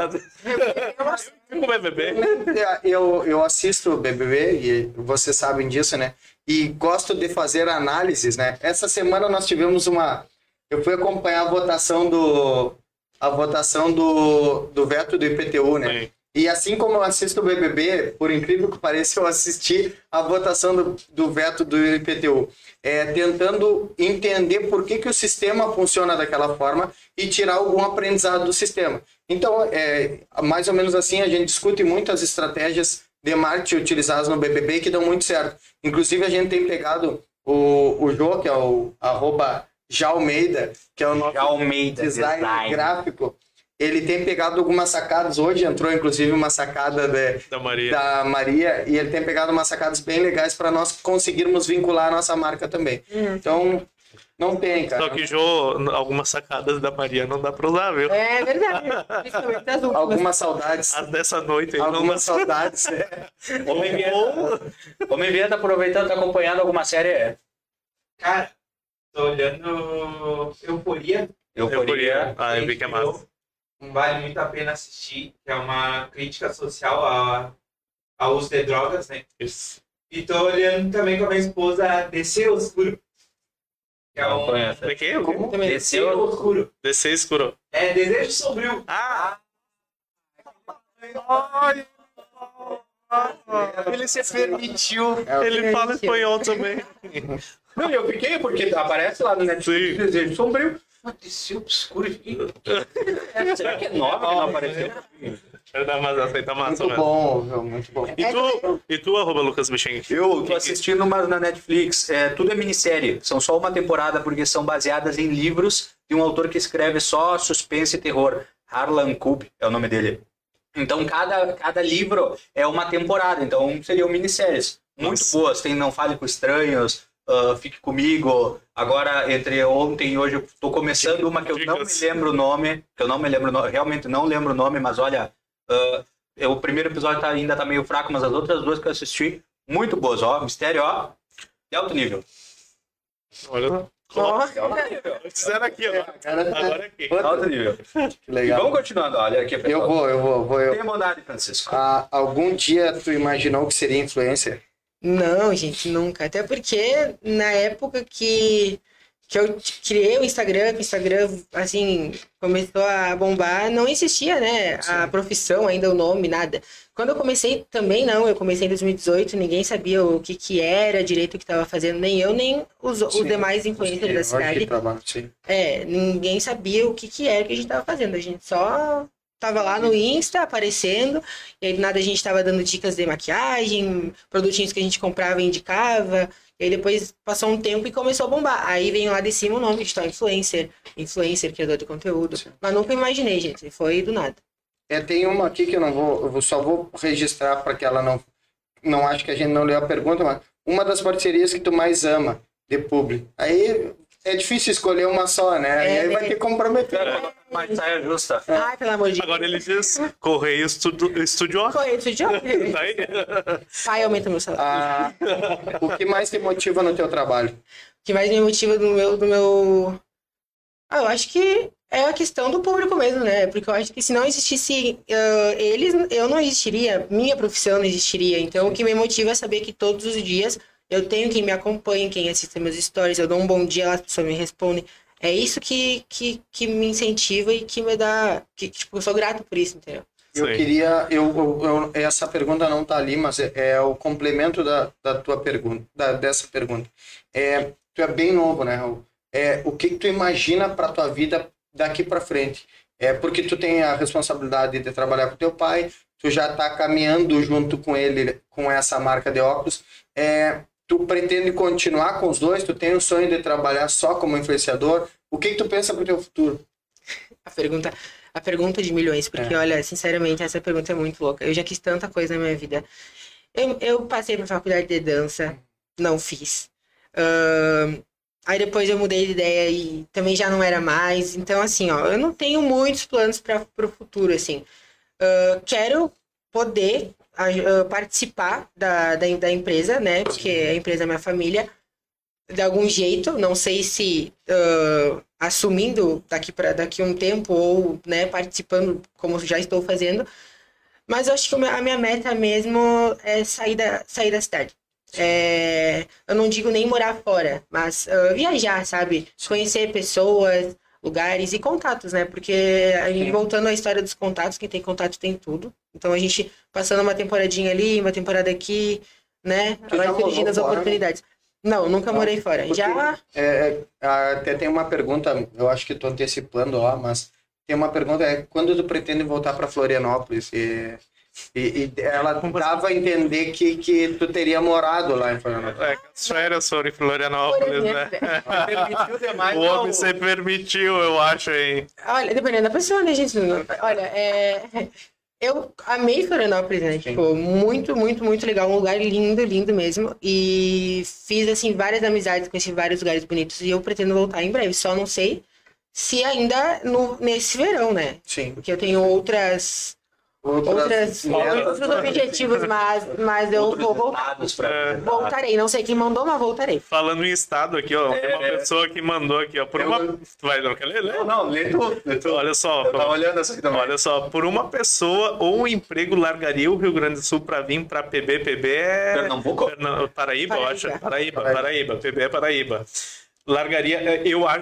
Eu assisto BBB e vocês sabem disso, né? E gosto de fazer análises, né? Essa semana nós tivemos uma... Eu fui acompanhar a votação do veto do IPTU, né? Sim. E assim como eu assisto o BBB, por incrível que pareça, eu assisti a votação do veto do IPTU, tentando entender por que o sistema funciona daquela forma e tirar algum aprendizado do sistema. Então, mais ou menos assim, a gente discute muitas estratégias de marketing utilizadas no BBB que dão muito certo. Inclusive, a gente tem pegado o Jô, que é o @Jaumeida, que é o nosso design gráfico. Ele tem pegado algumas sacadas, hoje entrou inclusive uma sacada da Maria, e ele tem pegado umas sacadas bem legais para nós conseguirmos vincular a nossa marca também. Então, não tem, cara. Só que, Jô, algumas sacadas da Maria não dá para usar, viu? É verdade. Algumas saudades. As dessa noite. Aí algumas não saudades. Homem Vieira tá aproveitando, tá acompanhando alguma série? Cara, tô olhando Euforia. Ah, eu vi que é massa. Vale muito a pena assistir, que é uma crítica social ao uso de drogas, né? Isso. E tô olhando também com a minha esposa Descer Escuro. Que é um... Como? Descer Escuro. Descer Escuro. É, Desejo Sombrio. Ah! Olha! Ele se permitiu. Ele fala espanhol também. Não, eu fiquei, porque aparece lá no Netflix Desejo Sombrio. Desceu obscuro. Será que é nova que não apareceu? Muito bom, meu, muito bom. E tu @Lucas Bixinque? Eu tô assistindo uma na Netflix. Tudo é minissérie. São só uma temporada porque são baseadas em livros de um autor que escreve só suspense e terror. Harlan Cobb é o nome dele. Então cada livro é uma temporada. Então seriam minisséries. Muito boas. Tem Não Fale com Estranhos... Fique Comigo. Agora, entre ontem e hoje, eu tô começando uma que eu não me lembro o nome. Realmente não lembro o nome, mas olha, o primeiro episódio ainda tá meio fraco, mas as outras duas que eu assisti, muito boas, ó. Mistério, ó, de alto nível. Olha, fizeram aqui, ó. Agora aqui. Alto nível. Que legal. E vamos continuando, olha aqui, pessoal. Eu vou. Tem bondade, Francisco. Algum dia tu imaginou que seria influencer? Não, gente, nunca. Até porque na época que eu criei o Instagram, assim, começou a bombar, não existia, né? Sim. A profissão ainda, o nome, nada. Quando eu comecei, também não. Eu comecei em 2018, ninguém sabia o que era direito, o que estava fazendo, nem eu, nem os demais influencers da cidade. Trabalho, sim. Ninguém sabia o que era que a gente estava fazendo. A gente só... Tava lá no Insta, aparecendo, e aí do nada a gente tava dando dicas de maquiagem, produtinhos que a gente comprava e indicava, e aí depois passou um tempo e começou a bombar. Aí vem lá de cima o nome de tal influencer, criador de conteúdo. Sim. Mas nunca imaginei, gente, foi do nada. Tem uma aqui que eu não vou, eu só vou registrar para que ela não ache que a gente não leu a pergunta, mas uma das parcerias que tu mais ama de publi. Aí é difícil escolher uma só, né? E aí vai te comprometer. Mas saia justa. Ai, pelo amor de Deus. Agora ele diz Correio Estudiódico. Correio Estudiódico. Pai, aumenta meu salário. O que mais te motiva no teu trabalho? O que mais me motiva do meu... Ah, eu acho que é a questão do público mesmo, né? Porque eu acho que se não existisse eles, eu não existiria, minha profissão não existiria. Então, o que me motiva é saber que todos os dias eu tenho quem me acompanha, quem assiste meus stories, eu dou um bom dia lá, as pessoas me respondem. É isso que me incentiva e que me dá... Que, tipo, eu sou grato por isso, entendeu? Eu queria... essa pergunta não tá ali, mas é o complemento da tua pergunta, dessa pergunta. Tu é bem novo, né, Raul? O que tu imagina pra tua vida daqui pra frente? Porque tu tem a responsabilidade de trabalhar com teu pai, tu já tá caminhando junto com ele, com essa marca de óculos. Tu pretende continuar com os dois? Tu tem o sonho de trabalhar só como influenciador? O que tu pensa pro teu futuro? A pergunta de milhões, porque olha, sinceramente, essa pergunta é muito louca. Eu já quis tanta coisa na minha vida. Eu passei pra faculdade de dança, não fiz. Aí depois eu mudei de ideia e também já não era mais. Então, assim, ó, eu não tenho muitos planos para o futuro, assim. Quero poder participar da empresa, né? Porque a empresa é minha família. De algum jeito, não sei se assumindo daqui a um tempo ou, né, participando como já estou fazendo. Mas eu acho que a minha meta mesmo é sair da cidade. Eu não digo nem morar fora, mas viajar, sabe? Conhecer pessoas, lugares e contatos, né? Porque voltando à história dos contatos, quem tem contato tem tudo. Então a gente passando uma temporadinha ali, uma temporada aqui, né? Vai surgindo as oportunidades. Não, nunca morei fora. Já... até tem uma pergunta, eu acho que estou antecipando lá, mas tem uma pergunta, quando tu pretende voltar para Florianópolis? E ela dava a entender que tu teria morado lá em Florianópolis. As férias foram em Florianópolis, né? Permitiu demais. O homem se permitiu, eu acho, hein? Olha, dependendo da pessoa, né, gente? Olha, eu amei Florianópolis, né? Tipo, muito, muito, muito legal. Um lugar lindo, lindo mesmo. E fiz, assim, várias amizades, conheci vários lugares bonitos. E eu pretendo voltar em breve, só não sei se ainda nesse verão, né? Sim. Porque eu tenho outros objetivos, mas eu vou voltarei, não sei quem mandou, mas voltarei. Falando em estado aqui, ó, tem uma pessoa que mandou aqui, ó, vai, não quer ler? Não, lê tu. Olha só, olhando essa aqui também. Olha só, por uma pessoa ou um emprego largaria o Rio Grande do Sul para vir para PB é... Pernambuco? Paraíba, eu acho. Paraíba, PB é Paraíba. Largaria,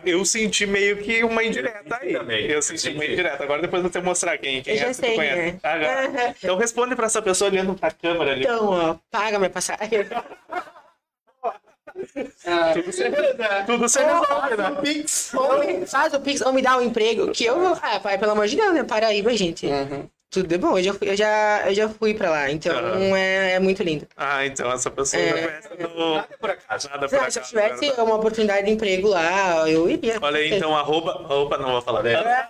eu senti meio que uma indireta aí. Também. Eu senti uma indireta. Agora depois eu vou te mostrar quem é que tu conhece. Né? Então responde pra essa pessoa olhando pra câmera ali. Então, ó, paga minha passagem. Tudo sem resolve, né? Faz o Pix ou me dá um emprego que eu vou. Pai, pelo amor de Deus, né? Paraíba, gente. Uhum. Tudo é bom, eu já fui pra lá, então é muito lindo. Então essa pessoa não conhece nada por acaso. Se eu tivesse uma oportunidade de emprego lá, eu iria. Olha aí, então, arroba... Opa, não vou falar dela.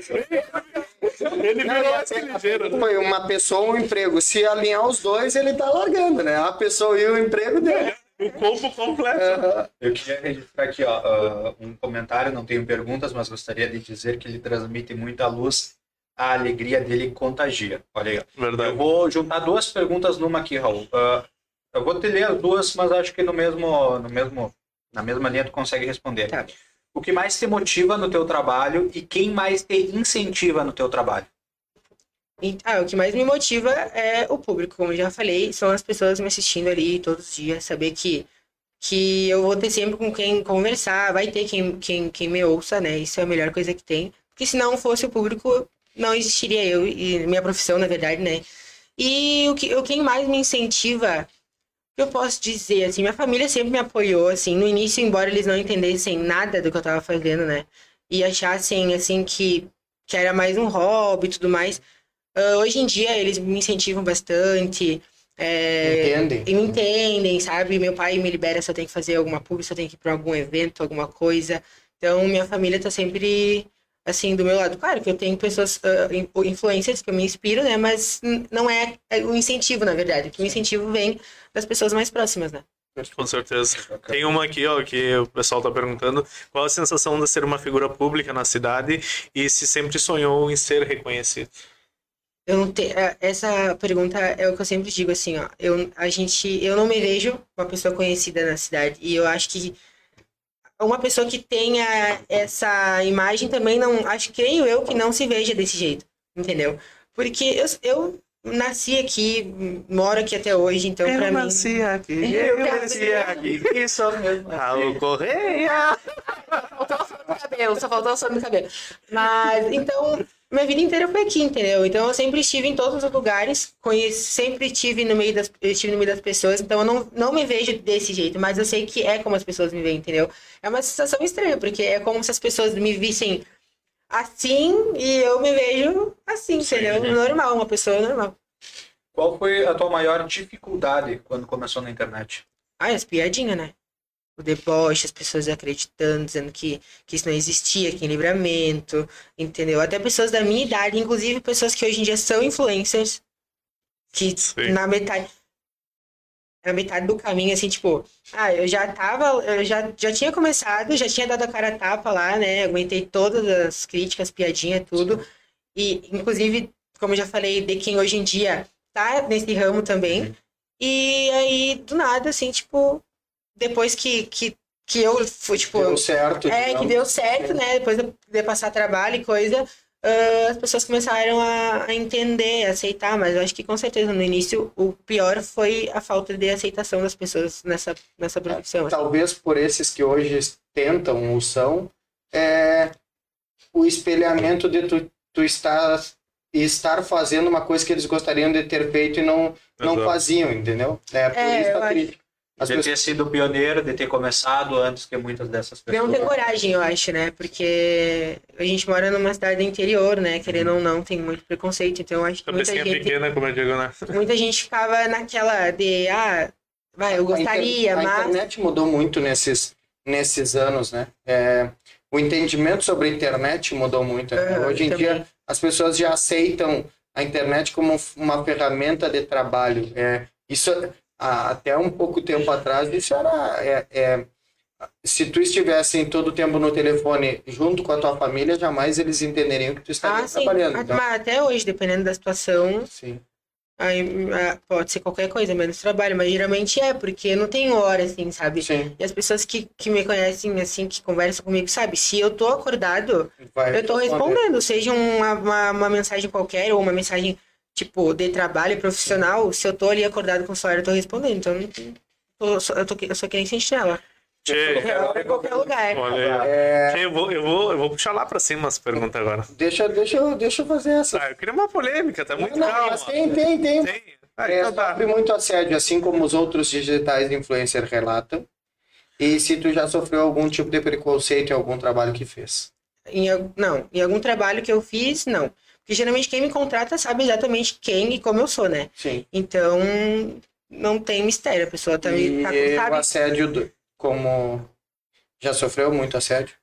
Ele virou esse ligeiro. Foi uma pessoa ou um emprego. Se alinhar os dois, ele tá largando, né? A pessoa e o emprego dele. O corpo completo. Eu queria registrar aqui, ó, um comentário, não tenho perguntas, mas gostaria de dizer que ele transmite muita luz. A alegria dele contagia. Olha aí. Verdade. Eu vou juntar duas perguntas numa aqui, Raul. Eu vou te ler as duas, mas acho que na mesma linha tu consegue responder. Tá. O que mais te motiva no teu trabalho e quem mais te incentiva no teu trabalho? O que mais me motiva é o público, como eu já falei. São as pessoas me assistindo ali todos os dias. Saber que eu vou ter sempre com quem conversar. Vai ter quem me ouça, né? Isso é a melhor coisa que tem. Porque se não fosse o público... não existiria eu e minha profissão, na verdade, né? E quem mais me incentiva, eu posso dizer, assim, minha família sempre me apoiou, assim, no início, embora eles não entendessem nada do que eu tava fazendo, né? E achassem, assim, que era mais um hobby e tudo mais. Hoje em dia, eles me incentivam bastante. Me entendem, sabe? Meu pai me libera se eu tenho que fazer alguma publi, se eu tenho que ir pra algum evento, alguma coisa. Então, minha família tá sempre... assim, do meu lado. Claro que eu tenho pessoas, influencers que eu me inspiro, né? Mas não é o incentivo, na verdade. Que o incentivo vem das pessoas mais próximas, né? Com certeza. Tem uma aqui, ó, que o pessoal tá perguntando. Qual a sensação de ser uma figura pública na cidade e se sempre sonhou em ser reconhecido? Eu não tenho... Essa pergunta é o que eu sempre digo, assim, ó. Eu não me vejo uma pessoa conhecida na cidade. E eu acho que uma pessoa que tenha essa imagem também não... creio eu que não se veja desse jeito, entendeu? Porque eu nasci aqui, moro aqui até hoje, então pra mim... Eu nasci aqui, isso mesmo. Raul Corrêa! Só faltou o som no cabelo. Mas, então, minha vida inteira foi aqui, entendeu? Então eu sempre estive em todos os lugares, sempre estive no meio das pessoas, então eu não me vejo desse jeito, mas eu sei que é como as pessoas me veem, entendeu? É uma sensação estranha, porque é como se as pessoas me vissem assim, e eu me vejo assim, entendeu? Normal, uma pessoa normal. Qual foi a tua maior dificuldade quando começou na internet? As piadinhas, né? O deboche, as pessoas acreditando, dizendo que isso não existia aqui em Livramento, entendeu? Até pessoas da minha idade, inclusive pessoas que hoje em dia são influencers, que Sim. na metade do caminho, assim, tipo, eu já tinha começado, já tinha dado a cara a tapa lá, né, aguentei todas as críticas, piadinha, tudo, e, inclusive, como eu já falei, de quem hoje em dia tá nesse ramo também, e aí, do nada, assim, tipo, depois que eu fui, tipo... Deu certo. Que deu certo, né, depois de passar trabalho e coisa, as pessoas começaram a entender, a aceitar, mas eu acho que com certeza no início o pior foi a falta de aceitação das pessoas nessa profissão. Talvez por esses que hoje tentam ou são, o espelhamento de tu estar fazendo uma coisa que eles gostariam de ter feito e não faziam, entendeu? Por isso a crítica. De ter sido pioneiro, de ter começado antes que muitas dessas pessoas. Não tem coragem, eu acho, né? Porque a gente mora numa cidade do interior, né? Querendo ou não, tem muito preconceito. Então, eu acho que muita gente... pequena, como eu digo, né? Muita gente ficava naquela de... eu gostaria, mas... A internet mudou muito nesses anos, né? O entendimento sobre a internet mudou muito. Hoje em dia, as pessoas já aceitam a internet como uma ferramenta de trabalho. Até um pouco tempo atrás, isso era... se tu estivesse em todo o tempo no telefone junto com a tua família, jamais eles entenderiam que tu estaria trabalhando. Sim. Então... Mas até hoje, dependendo da situação, sim. Aí, pode ser qualquer coisa, menos trabalho, mas geralmente porque não tem hora, assim, sabe? Sim. E as pessoas que me conhecem, assim, que conversam comigo, sabe? Se eu tô acordado, eu tô respondendo, seja uma mensagem qualquer ou uma mensagem... Tipo, de trabalho profissional, se eu tô ali acordado com o celular, eu tô respondendo. Então, eu só quero sentinela. Em qualquer lugar. Eu vou puxar lá pra cima as perguntas agora. Deixa eu fazer essa. Eu queria uma polêmica, tá muito calma. Mas tem. Sofre muito assédio, assim como os outros digitais influencer relatam. E se tu já sofreu algum tipo de preconceito em algum trabalho que fez? Em algum trabalho que eu fiz, não. Porque geralmente quem me contrata sabe exatamente quem e como eu sou, né? Sim. Então, não tem mistério. A pessoa também sabe. E o assédio, como... Já sofreu muito assédio?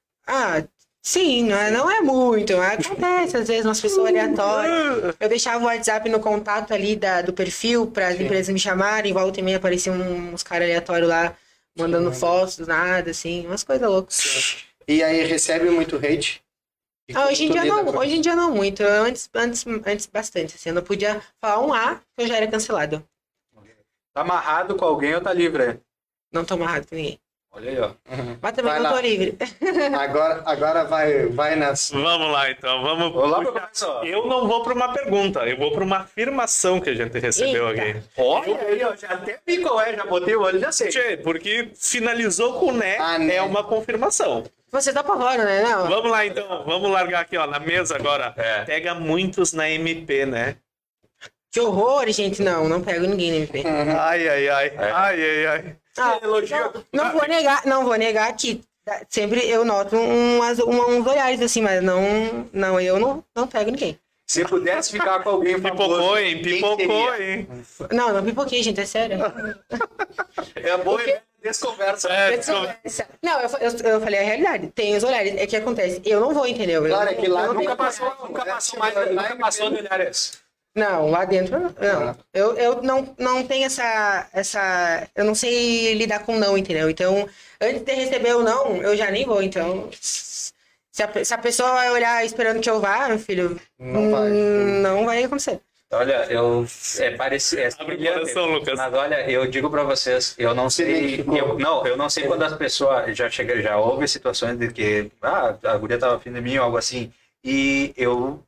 Sim. Não é muito. Acontece, às vezes, umas pessoas aleatórias. Eu deixava o WhatsApp no contato ali do perfil para as empresas me chamarem. Volta e meia apareciam uns caras aleatórios lá, mandando fotos do nada, assim. Umas coisas loucas. Sim. E aí, recebe muito hate? Hoje em dia não muito, antes bastante, assim, eu não podia falar que eu já era cancelado. Tá amarrado com alguém ou tá livre? Não tô amarrado com ninguém. Olha aí, ó. Mas também não tô livre. Agora vai nas... Vamos lá, então, eu não vou pra uma pergunta, eu vou pra uma afirmação que a gente recebeu aqui. Olha aí, ó, já até vi qual já botei o olho, já sei. Porque finalizou com né, é uma confirmação. Você tá pra fora, né? Não. Vamos lá, então. Vamos largar aqui, ó, na mesa agora. Pega muitos na MP, né? Que horror, gente. Não pego ninguém na MP. Ai. Não vou negar que sempre eu noto uns olhares assim, mas eu não pego ninguém. Se pudesse ficar com alguém famoso... Pipocou, hein? Não, pipoquei, gente. É sério. É a boa... Desconversa. É, desconversa. Não, eu falei a realidade. Tem os horários. É que acontece. Eu não vou, entendeu? Claro, é que lá nunca passou, nunca passou milhares. Não, lá dentro não. Eu não tenho essa. Eu não sei lidar com não, entendeu? Então, antes de receber o não, eu já nem vou. Então, se a pessoa vai olhar esperando que eu vá, meu filho, não vai acontecer. Olha, é parecido. Lucas. Mas olha, eu digo pra vocês, eu não sei. Eu não sei quando as pessoas já houve situações de que a guria tava afim de mim ou algo assim. E eu.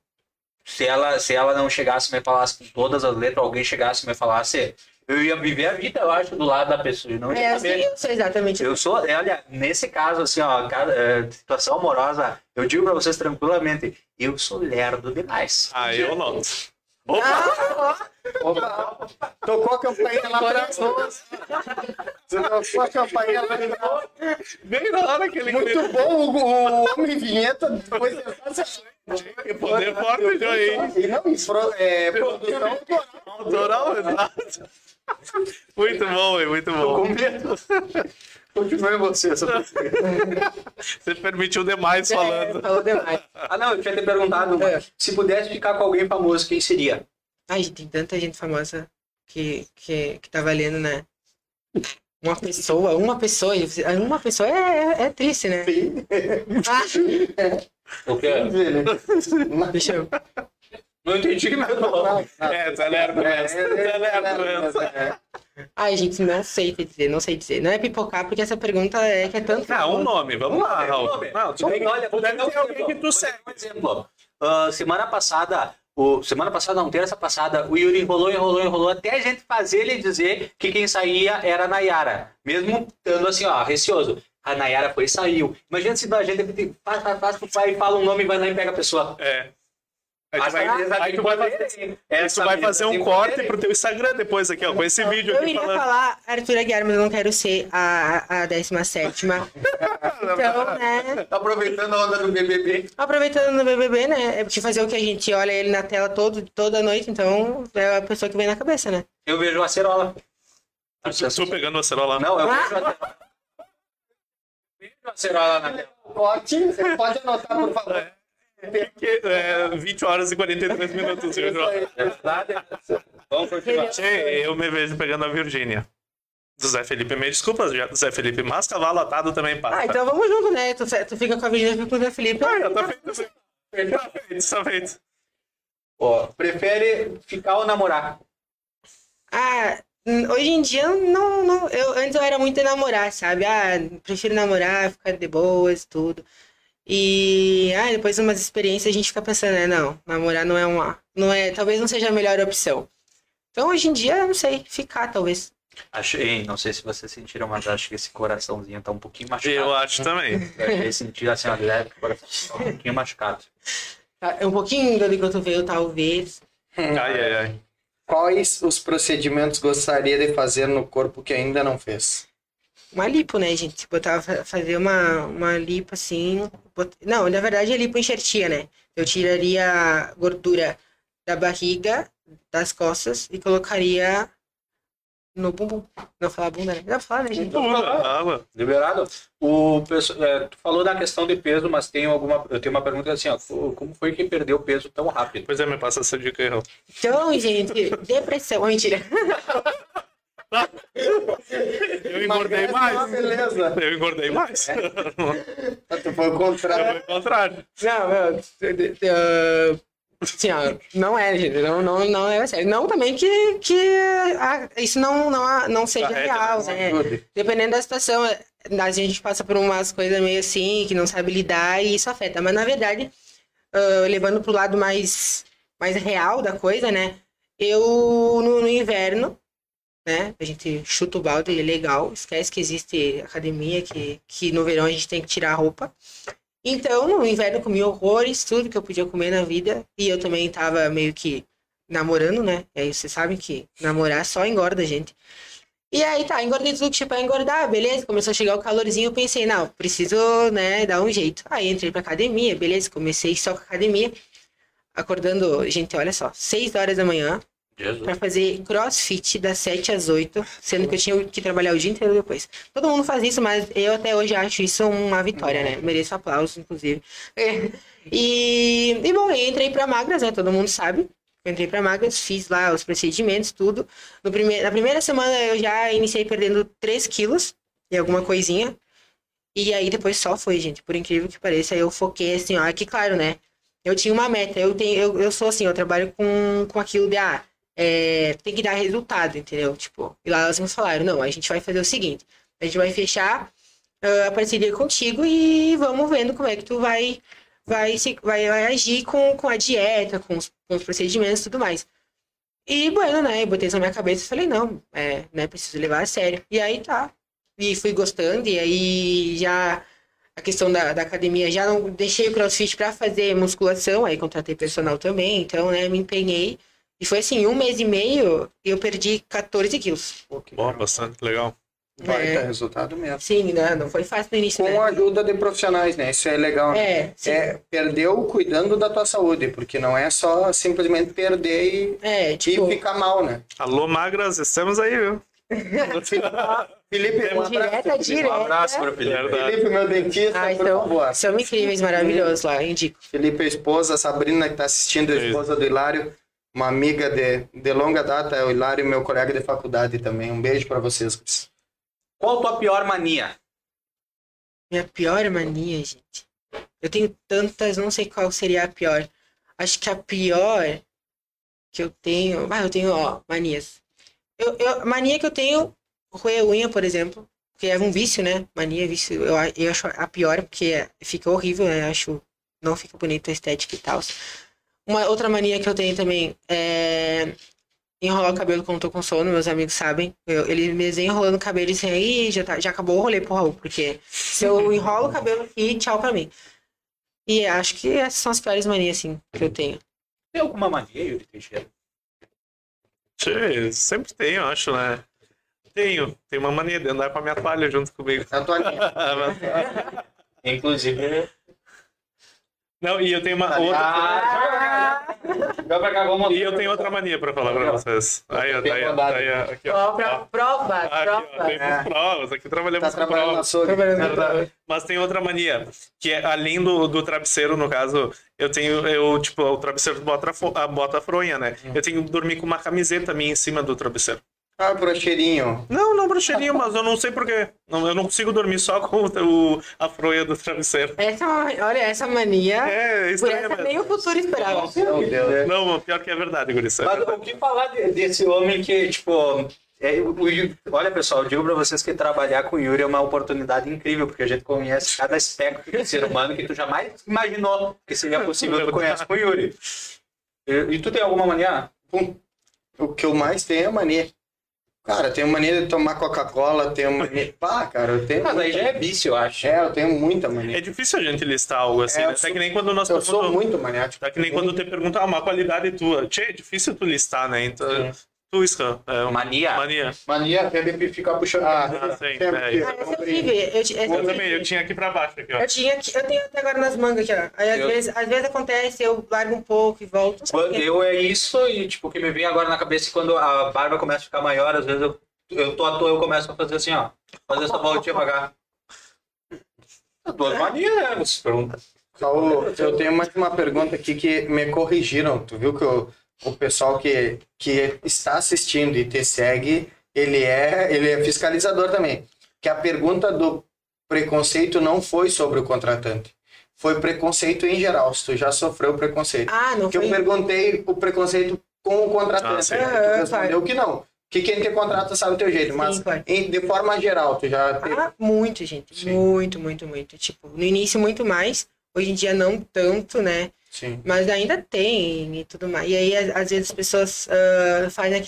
Se ela não chegasse e me falasse com todas as letras, alguém chegasse e me falasse, eu ia viver a vida, eu acho, do lado da pessoa. Não ia saber. Assim, eu sou exatamente. Eu sou, olha, nesse caso, assim, ó, situação amorosa, eu digo pra vocês tranquilamente, eu sou lerdo demais. Ah, eu não. Opa! Tocou a campainha lá para as ruas. Tocou a campainha lá para as Bem na hora que ele Muito criou. Bom o homem vinheta. Depois eu faço a poder forte já aí. Produção autoral, exato. Muito bom, muito bom. Com medo. Continue você, essa pessoa. Você permitiu demais falando. Falou demais. Ah, não, eu tinha te perguntado, se pudesse ficar com alguém famoso, quem seria? Ai, tem tanta gente famosa que tá valendo, né? Uma pessoa é triste, né? Sim. O que é? Deixa eu... Não entendi nada. Tá lerdo. Ai, gente, não sei dizer. Não é pipocar, porque essa pergunta é que é tanto... Não, um nome, vamos lá, Raul. Olha, pode ser alguém que tu segue. Um exemplo, terça passada, o Yuri enrolou até a gente fazer ele dizer que quem saía era a Nayara. Mesmo estando assim, ó, receoso. A Nayara foi e saiu. Imagina se a gente faz com o pai e fala um nome e vai lá e pega a pessoa. É. Aí tu vai fazer um corte pro teu Instagram depois aqui, ó, com esse vídeo aqui. Eu iria falar Arthur Aguiar, mas eu não quero ser a 17ª. Então, né? Aproveitando a onda do BBB. Né? É porque fazer o que a gente olha ele na tela toda noite, então é a pessoa que vem na cabeça, né? Eu vejo o Acerola. Eu estou pegando o Acerola. Não, eu vejo o Acerola. Vejo o Acerola na tela. Você pode anotar, por favor. 20 horas e 43 minutos. Vamos continuar. Eu me vejo pegando a Virgínia. Do Zé Felipe, me desculpa, Zé Felipe, mas cavalo atado também passa. Ah, então vamos junto, né? Tu fica com a Virgínia, eu fico com o Zé Felipe. Ah, tá feito. Ó, prefere ficar ou namorar? Ah, hoje em dia, não. Antes eu era muito de namorar, sabe? Ah, prefiro namorar, ficar de boas, tudo. E depois de umas experiências a gente fica pensando, né? Não, namorar não é talvez não seja a melhor opção. Então hoje em dia, eu não sei, ficar talvez. Achei, não sei se vocês sentiram, mas acho que esse coraçãozinho tá um pouquinho machucado. Eu acho também. Eu senti assim, uma leve coração um pouquinho machucado. É um pouquinho do cotovelo, talvez. Ai. Quais os procedimentos gostaria de fazer no corpo que ainda não fez? Uma lipo, né, gente? Fazer uma lipo, assim... Não, na verdade, a lipo enxertia, né? Eu tiraria a gordura da barriga, das costas, e colocaria no bumbum. Não falar bunda, né? Dá pra falar, né, gente? Liberado. Tu falou da questão de peso, mas eu tenho uma pergunta assim, ó. Como foi que perdeu peso tão rápido? Pois é, me passa essa dica aí, Raul. Então, gente, depressão... Mentira. Eu engordei mais. Beleza. Eu engordei mais. Foi o contrário. Não, assim, ó, não é, gente. Não é sério. Não também que isso não seja real, né? Dependendo da situação, a gente passa por umas coisas meio assim, que não sabe lidar e isso afeta. Mas, na verdade, levando pro lado mais real da coisa, né? Eu, no inverno, né? A gente chuta o balde, é legal, esquece que existe academia, que no verão a gente tem que tirar a roupa. Então, no inverno eu comi horrores, tudo que eu podia comer na vida, e eu também tava meio que namorando, né? E aí vocês sabem que namorar só engorda a gente. E aí tá, engordei tudo que tinha pra engordar, beleza, começou a chegar o calorzinho, eu pensei, não, preciso, né, dar um jeito. Aí entrei pra academia, beleza, comecei só com a academia, acordando, gente, olha só, 6 horas da manhã, Jesus. Pra fazer crossfit das 7 às 8, sendo que eu tinha que trabalhar o dia inteiro depois. Todo mundo faz isso, mas eu até hoje acho isso uma vitória, né? Mereço aplausos, inclusive. E bom, eu entrei pra Magras, né? Todo mundo sabe. Eu entrei pra Magras, fiz lá os procedimentos, tudo. Na primeira semana eu já iniciei perdendo 3 quilos e alguma coisinha. E aí depois só foi, gente. Por incrível que pareça, eu foquei assim, ó. Aqui, claro, né? Eu tinha uma meta. Eu sou assim, eu trabalho com aquilo de... tem que dar resultado, entendeu? Tipo, e lá elas me falaram, não, a gente vai fazer o seguinte, a gente vai fechar a parceria contigo e vamos vendo como é que tu vai agir com a dieta, com os procedimentos e tudo mais. E, bueno, né, eu botei isso na minha cabeça e falei, não, né, preciso levar a sério. E aí tá, e fui gostando, e aí já a questão da academia, já não deixei o crossfit pra fazer musculação, aí contratei personal também, então, né, me empenhei. E foi assim, 1 mês e meio, eu perdi 14 quilos. Pô, que bom, bastante legal. Vai dar resultado mesmo. Sim, não foi fácil no início. Com a ajuda de profissionais, né? Isso é legal. Perdeu cuidando da tua saúde, porque não é só simplesmente perder e ficar mal, né? Alô, Magras, estamos aí, viu? Felipe, um abraço para o Felipe, meu dentista, por favor. São incríveis, maravilhosos lá, indico. Felipe, a esposa, a Sabrina, que está assistindo, a esposa do Hilário. Uma amiga de longa data, é o Hilário, meu colega de faculdade também. Um beijo pra vocês. Qual a tua pior mania? Minha pior mania, gente? Eu tenho tantas, não sei qual seria a pior. Acho que a pior que eu tenho... eu tenho, manias. A mania que eu tenho, roer unha, por exemplo, que é um vício, né? Mania, vício, eu acho a pior, porque fica horrível, né? Não fica bonito a estética e tal. Uma outra mania que eu tenho também é enrolar o cabelo quando eu tô com sono, meus amigos sabem. Eles me desenrolando o cabelo e dizem, aí já acabou o rolê pro Raul, porque se eu enrolo o cabelo aqui, tchau pra mim. E acho que essas são as piores manias, assim, que eu tenho. Tem alguma mania, Yuri Teixeira? Sempre tenho, acho, né? Tem uma mania de andar com a minha toalha junto comigo. A toalha. Inclusive... Não, e eu tenho uma outra... E eu tenho outra mania pra falar pra vocês. Aí, ó, aqui, ó. Prova. Tem provas, aqui trabalhamos com provas. Mas tem outra mania, que é, além do travesseiro, no caso, eu o travesseiro bota a fronha, né? Eu tenho que dormir com uma camiseta minha em cima do travesseiro. Ah, brocheirinho. Não brocheirinho, mas eu não sei porquê. Eu não consigo dormir só com a fronha do travesseiro. Olha, essa mania... estranha, por essa nem o futuro esperava. Meu Deus. Não, pior que é verdade, Guriça. Mas o que falar desse homem que, tipo... olha, pessoal, eu digo pra vocês que trabalhar com o Yuri é uma oportunidade incrível, porque a gente conhece cada aspecto do ser humano que tu jamais imaginou que seria possível tu conhece com o Yuri. E tu tem alguma mania? O que eu mais tenho é mania. Cara, tenho mania de tomar Coca-Cola, tenho mania... cara, eu tenho... Mas aí já é vício, eu acho. Eu tenho muita mania. É difícil a gente listar algo assim, né? Até que nem quando nós perguntamos... Eu sou muito maniático. Até que nem quando te perguntam uma qualidade tua. É difícil tu listar, né? Então... Tu, Isca. Mania, sempre ficar puxando. Eu também, eu tinha aqui pra baixo. Aqui, ó. Eu tenho até agora nas mangas aqui, ó. Aí, às vezes acontece, eu largo um pouco e volto. O que me vem agora na cabeça, quando a barba começa a ficar maior, às vezes eu tô à toa, eu começo a fazer assim, ó. Fazer essa voltinha pra cá. Duas manias, né? Você pergunta. Saul, eu tenho mais uma pergunta aqui que me corrigiram. Tu viu que o pessoal que está assistindo e te segue, ele é fiscalizador também. Que a pergunta do preconceito não foi sobre o contratante. Foi preconceito em geral, se tu já sofreu preconceito. Eu perguntei o preconceito com o contratante. Tu respondeu que não. Que quem te contrata sabe o teu jeito, mas de forma geral, tu já teve... muito, gente. Sim. Muito. Tipo, no início muito mais, hoje em dia não tanto, né? Sim. Mas ainda tem e tudo mais. E aí, às vezes, as pessoas fazem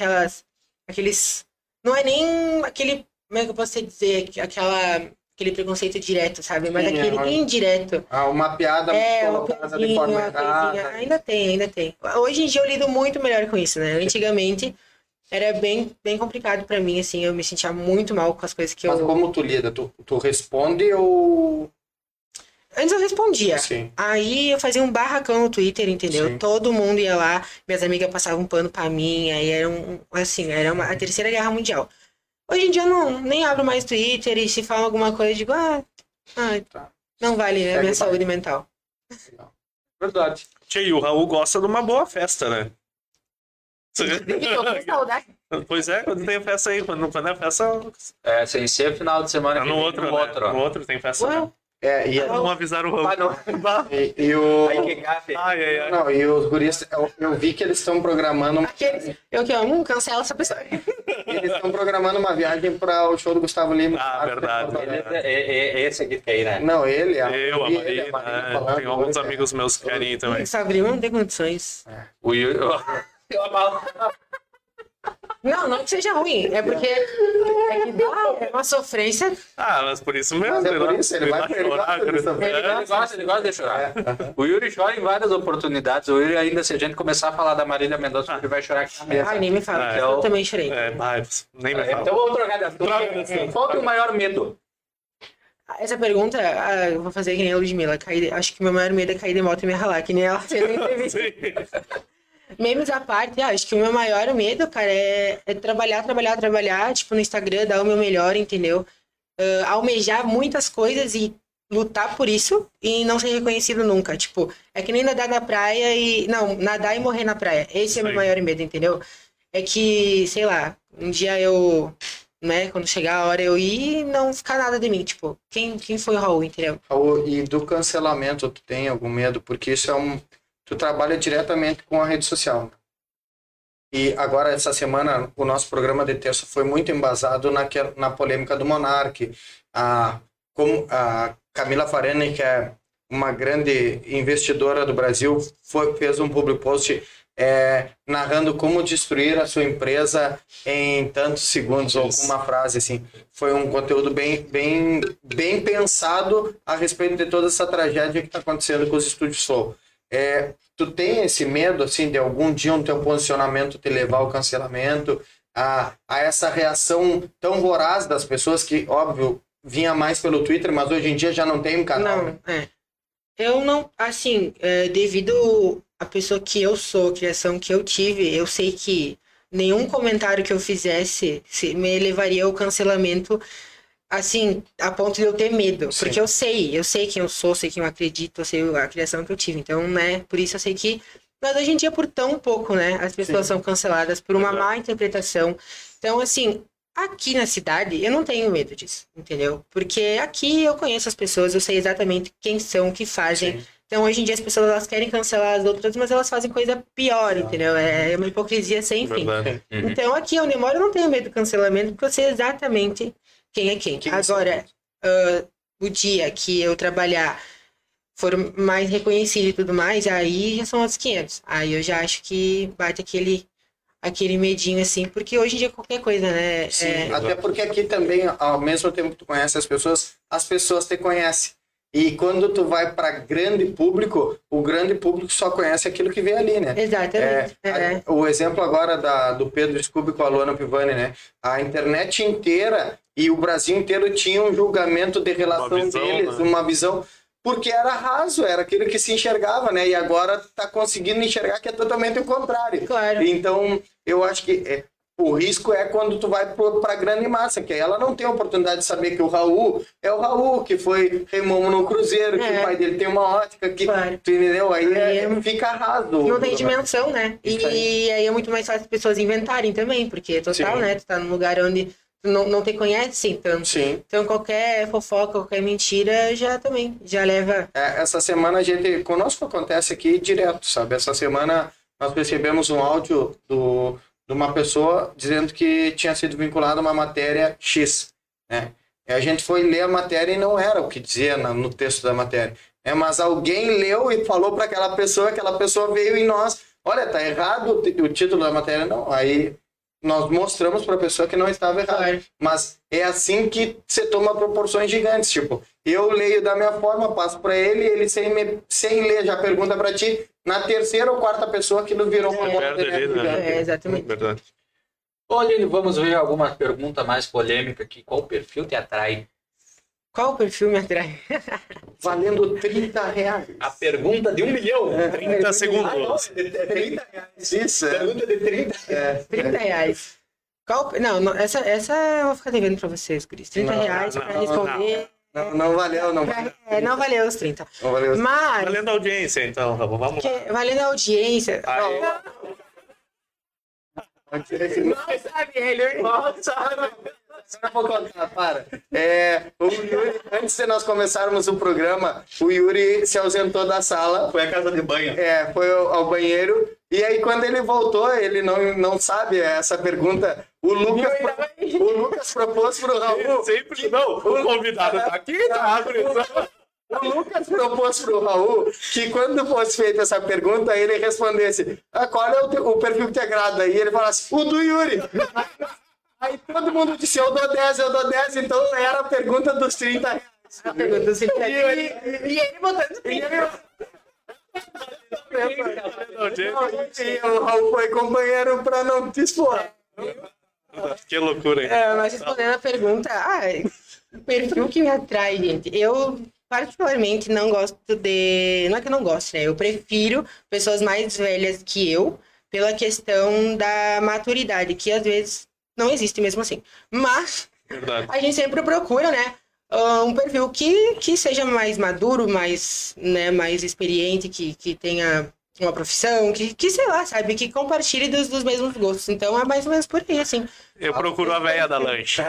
aqueles... Não é nem aquele... Como é que eu posso dizer? Aquele preconceito direto, sabe? Mas sim, aquele indireto. Uma piada colocada de forma errada. Ainda tem. Hoje em dia eu lido muito melhor com isso, né? Antigamente era bem, bem complicado pra mim, assim. Eu me sentia muito mal com as coisas que... Mas como tu lida? Tu responde ou... Antes eu respondia. Sim. Aí eu fazia um barracão no Twitter, entendeu? Sim. Todo mundo ia lá, minhas amigas passavam um pano pra mim, aí era um, assim, era uma, a Terceira Guerra Mundial. Hoje em dia eu não, nem abro mais Twitter e se fala alguma coisa, eu digo, tá. Não vale, né? Minha saúde mental. Legal. Verdade. Tio, o Raul gosta de uma boa festa, né? Pois é, quando tem festa aí, quando é festa... É, sem ser final de semana que vem, no outro tem festa, né? É, e não avisaram o Raul. E o... Ai. Não, e os guris, eu vi que eles estão programando... Aqueles, cancela essa pessoa. Eles estão programando uma viagem para o show do Gustavo Lima. Ah, verdade. Esse aqui tem, né? Não, ele... a Marina, tem alguns amigos meus que querem também. O Gustavo Lima não tem condições. O Yuri... Não que seja ruim, é porque é uma sofrência. Ah, mas por isso mesmo. Mas é por isso, ele vai chorar. Ele gosta de chorar. O Yuri chora em várias oportunidades. O Yuri ainda, se a gente começar a falar da Marília Mendonça, ele vai chorar aqui. Nem me fala, eu também chorei. Nem me fala. Então vamos trocar de assunto. Qual que é o maior medo? Essa pergunta, eu vou fazer que nem a Ludmilla. Acho que meu maior medo é cair de moto e me ralar, que nem ela fez na entrevista. Memes à parte, acho que o meu maior medo, cara, é trabalhar, tipo, no Instagram, dar o meu melhor, entendeu? Almejar muitas coisas e lutar por isso e não ser reconhecido nunca. Tipo, é que nem nadar na praia e... Não, nadar e morrer na praia. Esse é o meu maior medo, entendeu? É que, sei lá, um dia eu... Né, quando chegar a hora eu ir e não ficar nada de mim, tipo, quem foi o Raul, entendeu? Raul, e do cancelamento, tu tem algum medo? Porque isso é um... Tu trabalha diretamente com a rede social. E agora, essa semana, o nosso programa de terça foi muito embasado na polêmica do Monark. A Camila Farani, que é uma grande investidora do Brasil, fez um public post narrando como destruir a sua empresa em tantos segundos, ou com uma frase assim. Foi um conteúdo bem pensado a respeito de toda essa tragédia que está acontecendo com os estúdios Flow. Tu tem esse medo, assim, de algum dia um teu posicionamento te levar ao cancelamento, a essa reação tão voraz das pessoas que, óbvio, vinha mais pelo Twitter, mas hoje em dia já não tem um canal. Não, é. Eu não, assim, devido à pessoa que eu sou, a criação que eu tive, eu sei que nenhum comentário que eu fizesse me levaria ao cancelamento, assim, a ponto de eu ter medo. Sim. Porque eu sei quem eu sou, sei quem eu acredito, eu sei a criação que eu tive. Então, né, por isso eu sei que... Mas hoje em dia, por tão pouco, né, as pessoas são canceladas por uma má interpretação. Então, assim, aqui na cidade, eu não tenho medo disso, entendeu? Porque aqui eu conheço as pessoas, eu sei exatamente quem são, o que fazem. Sim. Então, hoje em dia, as pessoas, elas querem cancelar as outras, mas elas fazem coisa pior, entendeu? É uma hipocrisia sem fim. Uhum. Então, aqui onde eu moro, eu não tenho medo do cancelamento, porque eu sei exatamente... Quem é quem? Agora, o dia que eu trabalhar for mais reconhecido e tudo mais, aí já são outros 500. Aí eu já acho que bate aquele medinho, assim, porque hoje em dia qualquer coisa, né? Sim, até porque aqui também, ao mesmo tempo que tu conhece as pessoas te conhecem. E quando tu vai para grande público, o grande público só conhece aquilo que vê ali, né? Exatamente. O exemplo agora do Pedro Scooby com a Luana Pivani, né? A internet inteira e o Brasil inteiro tinha um julgamento de relação deles, né? Uma visão, porque era raso, era aquilo que se enxergava, né? E agora tá conseguindo enxergar que é totalmente o contrário. Claro. Então, eu acho que... O risco é quando tu vai para a grande massa, que ela não tem a oportunidade de saber que o Raul é o Raul, que foi remomo no Cruzeiro, que o pai dele tem uma ótica, que, claro. Tu entendeu? Aí fica raso. Não tem dimensão, né? E aí é muito mais fácil as pessoas inventarem também, porque total, sim. Né? Tu tá num lugar onde tu não te conhece tanto. Sim. Então qualquer fofoca, qualquer mentira já leva... Essa semana a gente, conosco acontece aqui direto, sabe? Essa semana nós recebemos um áudio de uma pessoa dizendo que tinha sido vinculada a uma matéria X, né? E a gente foi ler a matéria e não era o que dizia no texto da matéria. Mas alguém leu e falou para aquela pessoa veio em nós, olha, tá errado o título da matéria, não. Aí nós mostramos para a pessoa que não estava errado. Mas é assim que você toma proporções gigantes, tipo, eu leio da minha forma, passo para ele, ele sem ler já pergunta para ti, na terceira ou quarta pessoa aquilo virou uma moda. É, exatamente. Verdade. Olha, vamos ver alguma pergunta mais polêmica aqui. Qual perfil te atrai? Qual perfil me atrai? Valendo R$30. A pergunta de 1 milhão. É, 30 segundos. Ah, não, é R$30. Isso. Pergunta de 30. É, 30 reais. Qual... Não, essa eu vou ficar devendo pra vocês, Cris. R$30 pra responder. Não valeu, não valeu. É, não valeu os 30. Não valeu os 30. Mas... Valendo a audiência, então. Vamos lá. Valendo a audiência. Não sabe ele, não sabe. Só vou contar, para. O Yuri, antes de nós começarmos o programa, o Yuri se ausentou da sala. Foi à casa de banho. É, foi ao banheiro. E aí, quando ele voltou, ele não sabe essa pergunta. O Lucas propôs pro Raul... Sempre que, não, o convidado tá aqui, tá abrindo. O Lucas propôs pro Raul que quando fosse feita essa pergunta, ele respondesse, qual é o perfil que te agrada? E ele falasse, o do Yuri. Aí todo mundo disse, eu dou 10, então era a pergunta dos 30 reais. A pergunta dos 30 reais. E ele botando 30 reais. O Raul foi companheiro pra não te expor. Que loucura, hein? Mas respondendo a pergunta, o perfil que me atrai, gente. Eu particularmente não gosto de... Não é que eu não gosto, né? Eu prefiro pessoas mais velhas que eu pela questão da maturidade, que às vezes... Não existe mesmo assim. Mas verdade. A gente sempre procura, né? Um perfil que seja mais maduro, mais, né, mais experiente, que tenha uma profissão, que sei lá, sabe? Que compartilhe dos mesmos gostos. Então é mais ou menos por aí, assim. Eu procuro a velha da lancha.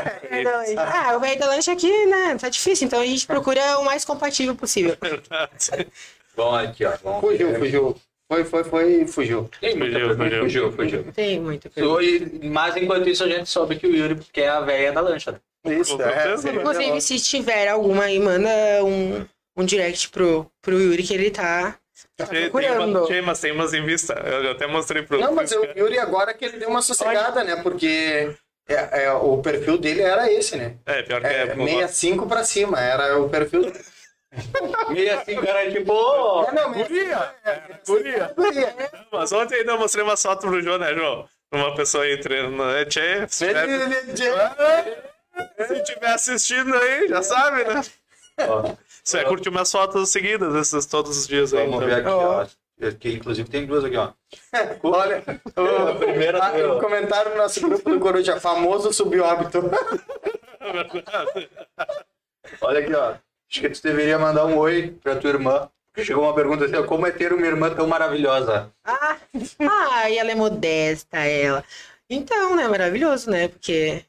O velho da lancha aqui, né? Tá difícil. Então a gente procura o mais compatível possível. Verdade. Bom, aqui, ó. Fugiu. Fugiu. Fugiu. Tem muito. Mas enquanto isso a gente soube que o Yuri quer a véia da lancha. Isso, inclusive, se tiver alguma aí, manda um direct pro Yuri que ele tá procurando. Tem umas em vista. Eu até mostrei pro... Não, mas o Yuri agora que ele deu uma sossegada, né? Porque... o perfil dele era esse, né? É, pior que é... 65 pra cima, era o perfil dele. Meia assim, cara, de boa. Guria. Mas ontem ainda mostrei uma foto pro João, né, João? Uma pessoa aí treinando, né? Se tiver assistindo aí, já sabe, né? Você vai curtir umas fotos seguidas, esses todos os dias aí. Vamos ver aqui, ó. Que, inclusive tem duas aqui, ó. Olha, a primeira... Comentaram no nosso grupo do Coruja, famoso subóbito. Olha aqui, ó. Acho que tu deveria mandar um oi pra tua irmã. Chegou uma pergunta assim, como é ter uma irmã tão maravilhosa? E ela é modesta, ela. Então, né, maravilhoso, né, porque...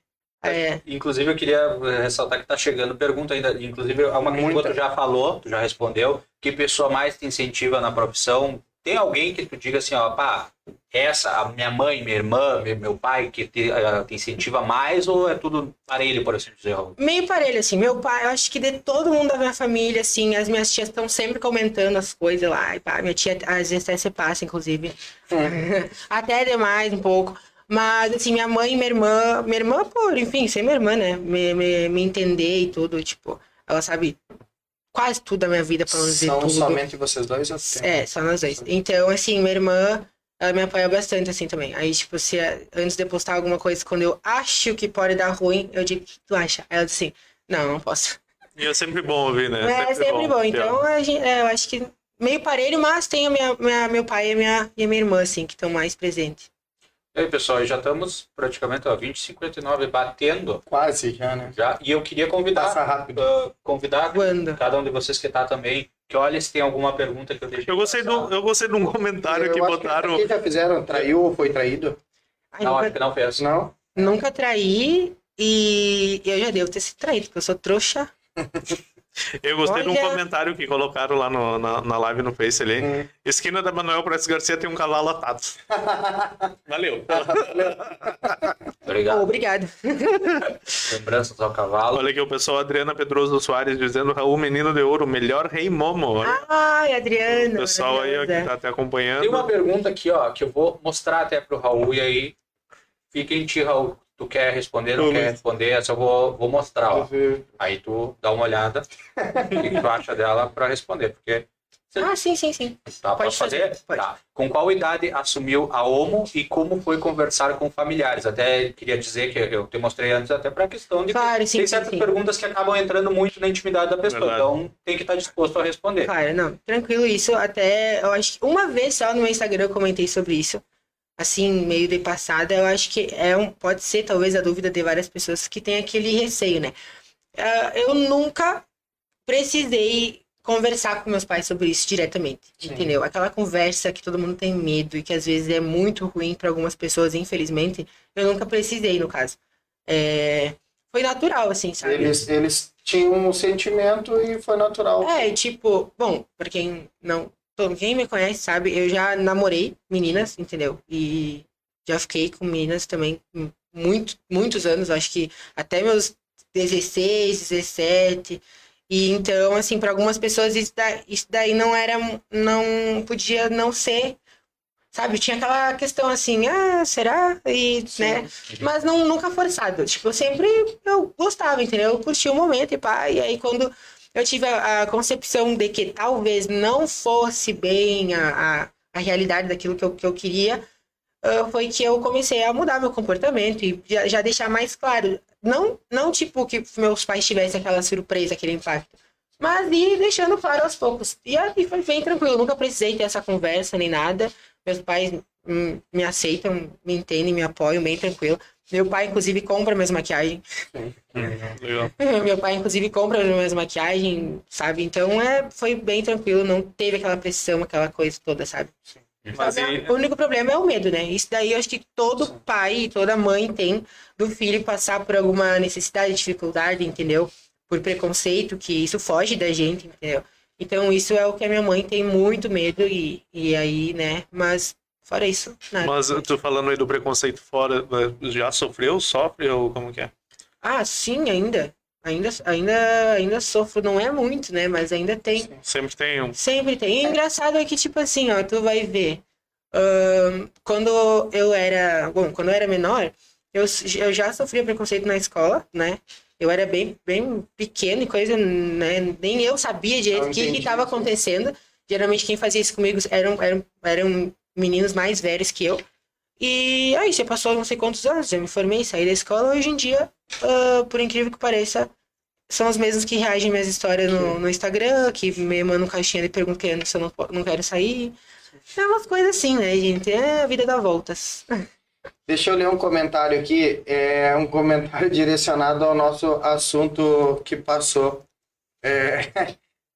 Inclusive, eu queria ressaltar que tá chegando pergunta ainda. Inclusive, uma pergunta que tu já falou, tu já respondeu. Que pessoa mais te incentiva na profissão? Tem alguém que tu diga assim, ó, pá, essa, a minha mãe, minha irmã, meu pai, que te incentiva mais, ou é tudo parelho, por assim dizer? Meio parelho, assim. Meu pai, eu acho que de todo mundo da minha família, assim, as minhas tias estão sempre comentando as coisas lá. E pá, minha tia, às vezes, até se passa, inclusive. Até demais, um pouco. Mas, assim, minha mãe e minha irmã, pô, enfim, ser minha irmã, né? Me entender e tudo, tipo, ela sabe... Quase tudo da minha vida, pra não dizer tudo. São somente vocês dois? Só nós dois. Então, assim, minha irmã, ela me apoia bastante, assim, também. Aí, tipo, se antes de eu postar alguma coisa, quando eu acho que pode dar ruim, eu digo, o que tu acha? Aí ela diz assim, não posso. E é sempre bom ouvir, né? É sempre bom. Então, eu acho que meio parelho, mas tem meu pai e a minha irmã, assim, que estão mais presentes. E aí, pessoal, já estamos praticamente 20h59 batendo. Quase já, né? Já. E eu queria convidar cada um de vocês que está também, que olha se tem alguma pergunta que eu deixei. Eu gostei de um comentário que botaram... Que já fizeram, traiu ou foi traído? Acho que não fez. Não? Nunca traí e eu já devo ter sido traído, porque eu sou trouxa. Eu gostei de um comentário que colocaram lá na live no Face ali. Esquina da Manuel Prestes Garcia tem um cavalo atado. Valeu. Obrigado. Lembranças ao cavalo. Olha aqui o pessoal, Adriana Pedroso Soares dizendo, Raul Menino de Ouro, melhor rei Momo. Adriana. O pessoal aí que tá até acompanhando. Tem uma pergunta aqui, ó, que eu vou mostrar até pro Raul e aí fica em ti, Raul. Tu quer responder, não quer responder, essa eu vou mostrar, ó. Aí tu dá uma olhada o que tu acha dela pra responder, porque Ah, sim. Tá, pode fazer? Pode. Tá. Com qual idade assumiu a OMO e como foi conversar com familiares? Até queria dizer que eu te mostrei antes até para a questão de claro, que sim, tem certas sim. perguntas que acabam entrando muito na intimidade da pessoa. Verdade. Então tem que estar disposto a responder. Cara, não, tranquilo isso. Até, eu acho que uma vez só no meu Instagram eu comentei sobre isso. Assim, meio de passada, eu acho que pode ser talvez a dúvida de várias pessoas que tem aquele receio, né? Eu nunca precisei conversar com meus pais sobre isso diretamente, sim. entendeu? Aquela conversa que todo mundo tem medo e que às vezes é muito ruim para algumas pessoas, infelizmente, eu nunca precisei, no caso. Foi natural, assim, sabe? Eles tinham um sentimento e foi natural. Pra quem não... Quem me conhece sabe, eu já namorei meninas, entendeu? E já fiquei com meninas também muitos anos, acho que até meus 16, 17... E então, assim, para algumas pessoas isso daí não podia não ser, sabe? Tinha aquela questão assim, será? E, sim, né? Sim. Mas nunca forçado. Tipo, eu gostava, entendeu? Eu curti o momento e pá. E aí quando eu tive a concepção de que talvez não fosse bem a realidade daquilo que eu queria, foi que eu comecei a mudar meu comportamento e já deixar mais claro. Não tipo que meus pais tivessem aquela surpresa, aquele impacto. Mas ir deixando claro aos poucos. E aí foi bem tranquilo. Eu nunca precisei ter essa conversa nem nada. Meus pais me aceitam, me entendem, me apoiam, bem tranquilo. Meu pai, inclusive, compra minhas maquiagens. Legal. Sabe? Então foi bem tranquilo. Não teve aquela pressão, aquela coisa toda, sabe? Sim. Mas o único problema é o medo, né? Isso daí eu acho que todo pai e toda mãe tem do filho passar por alguma necessidade, dificuldade, entendeu? Por preconceito, que isso foge da gente, entendeu? Então isso é o que a minha mãe tem muito medo e aí, né? Mas fora isso, nada. Mas tu falando aí do preconceito fora, já sofre ou como que é? Ah, sim, ainda sofro, não é muito, né? Mas ainda tem. Sempre tem. E o engraçado é que, tipo assim, ó, tu vai ver. Quando eu era menor, eu já sofria preconceito na escola, né? Eu era bem, bem pequeno e coisa, né? Nem eu sabia direito o que estava acontecendo. Geralmente quem fazia isso comigo eram meninos mais velhos que eu. E aí, já passou não sei quantos anos, eu me formei, saí da escola. Hoje em dia, por incrível que pareça, são os mesmos que reagem minhas histórias no Instagram, que me mandam caixinha de pergunta querendo se eu não quero sair. É umas coisas assim, né, gente? A vida dá voltas. Deixa eu ler um comentário aqui. É um comentário direcionado ao nosso assunto que passou.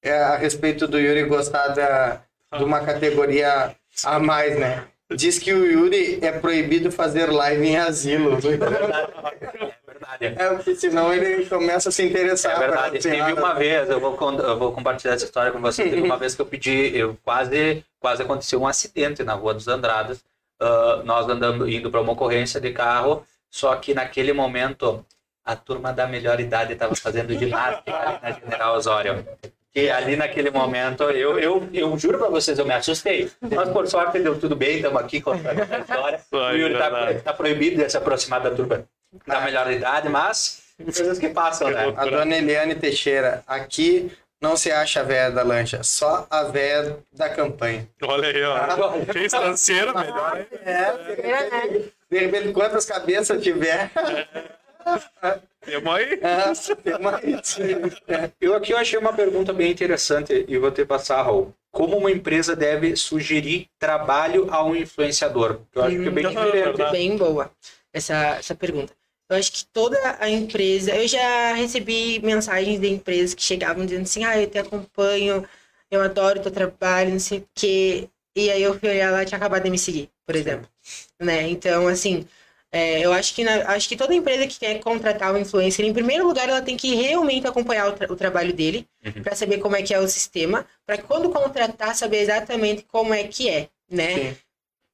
É a respeito do Yuri gostar de uma categoria a mais, né? Diz que o Yuri é proibido fazer live em asilo. É verdade. Porque senão ele começa a se interessar. É verdade. Teve uma vez, eu vou compartilhar essa história com vocês. Teve uma vez que eu pedi, quase aconteceu um acidente na Rua dos Andradas. Nós indo para uma ocorrência de carro, só que naquele momento a turma da melhor idade estava fazendo ginástica ali na General Osório. Que ali naquele momento, eu juro pra vocês, eu me assustei. Mas por sorte deu tudo bem, estamos aqui contando a história. O Yuri tá proibido de se aproximar da turma da melhor idade, mas coisas que passam, né? A dona Eliane Teixeira, aqui não se acha a véia da lancha, só a véia da campanha. Olha aí, ó. Quem estanceiro, melhor. De repente, quantas cabeças tiver... Eu aqui achei uma pergunta bem interessante e vou te passar, Raul. Como uma empresa deve sugerir trabalho a um influenciador? Eu acho que é bem diferente. Bem boa essa pergunta. Eu acho que toda a empresa... Eu já recebi mensagens de empresas que chegavam dizendo assim, eu te acompanho, eu adoro o teu trabalho, não sei o quê. E aí eu fui olhar lá e tinha acabado de me seguir, por exemplo. Né? Então, assim... eu acho que, toda empresa que quer contratar um influencer, em primeiro lugar, ela tem que realmente acompanhar o trabalho dele, para saber como é que é o sistema, para quando contratar, saber exatamente como é que é, né?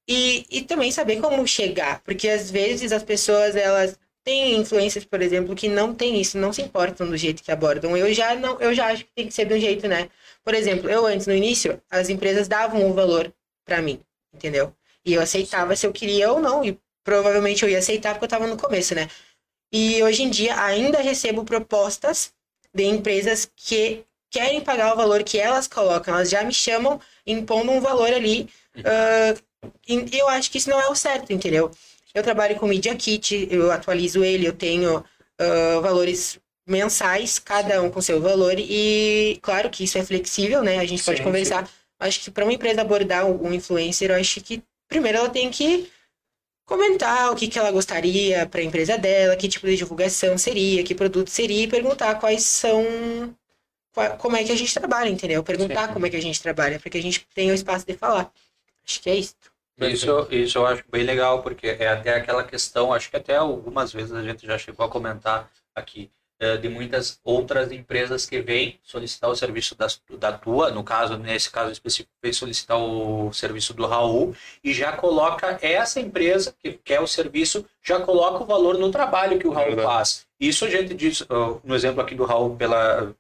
E também saber como chegar, porque às vezes as pessoas, elas têm influencers, por exemplo, que não tem isso, não se importam do jeito que abordam. Eu já acho que tem que ser de um jeito, né? Por exemplo, eu antes, no início, as empresas davam um valor para mim, entendeu? E eu aceitava se eu queria ou não, e provavelmente eu ia aceitar porque eu estava no começo, né? E hoje em dia ainda recebo propostas de empresas que querem pagar o valor que elas colocam, elas já me chamam impondo um valor ali. Eu acho que isso não é o certo, entendeu? Eu trabalho com Media Kit, eu atualizo ele, eu tenho valores mensais, cada um com seu valor, e claro que isso é flexível, né? A gente pode conversar. Acho que para uma empresa abordar um influencer, eu acho que primeiro ela tem que comentar o que ela gostaria para a empresa dela, que tipo de divulgação seria, que produto seria, e perguntar quais são... como é que a gente trabalha, entendeu? Perguntar como é que a gente trabalha, para que a gente tenha o espaço de falar. Acho que é isso. Isso eu acho bem legal, porque é até aquela questão, acho que até algumas vezes a gente já chegou a comentar aqui, de muitas outras empresas que vêm solicitar o serviço da tua, no caso, nesse caso específico, vem solicitar o serviço do Raul, e já coloca essa empresa que quer o serviço, já coloca o valor no trabalho que o Raul faz. Isso a gente diz, no exemplo aqui do Raul,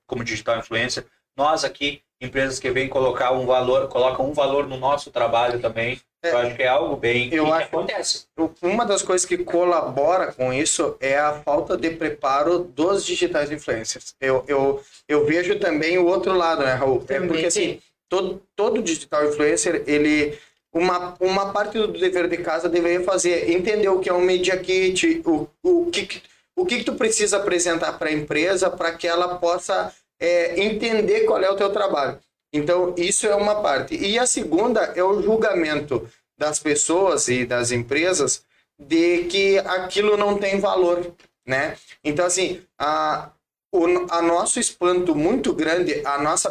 como digital influencer, nós aqui, empresas que vêm colocar um valor, colocam um valor no nosso trabalho também. Eu acho que é algo bem que acontece. Uma das coisas que colabora com isso é a falta de preparo dos digitais influencers. Eu vejo também o outro lado, né, Raul? Também, é porque assim, todo digital influencer, ele... Uma parte do dever de casa deveria fazer, entender o que é um media kit, o que tu precisa apresentar para a empresa para que ela possa entender qual é o teu trabalho. Então, isso é uma parte. E a segunda é o julgamento das pessoas e das empresas de que aquilo não tem valor, né? Então, assim, a nosso espanto muito grande, a nossa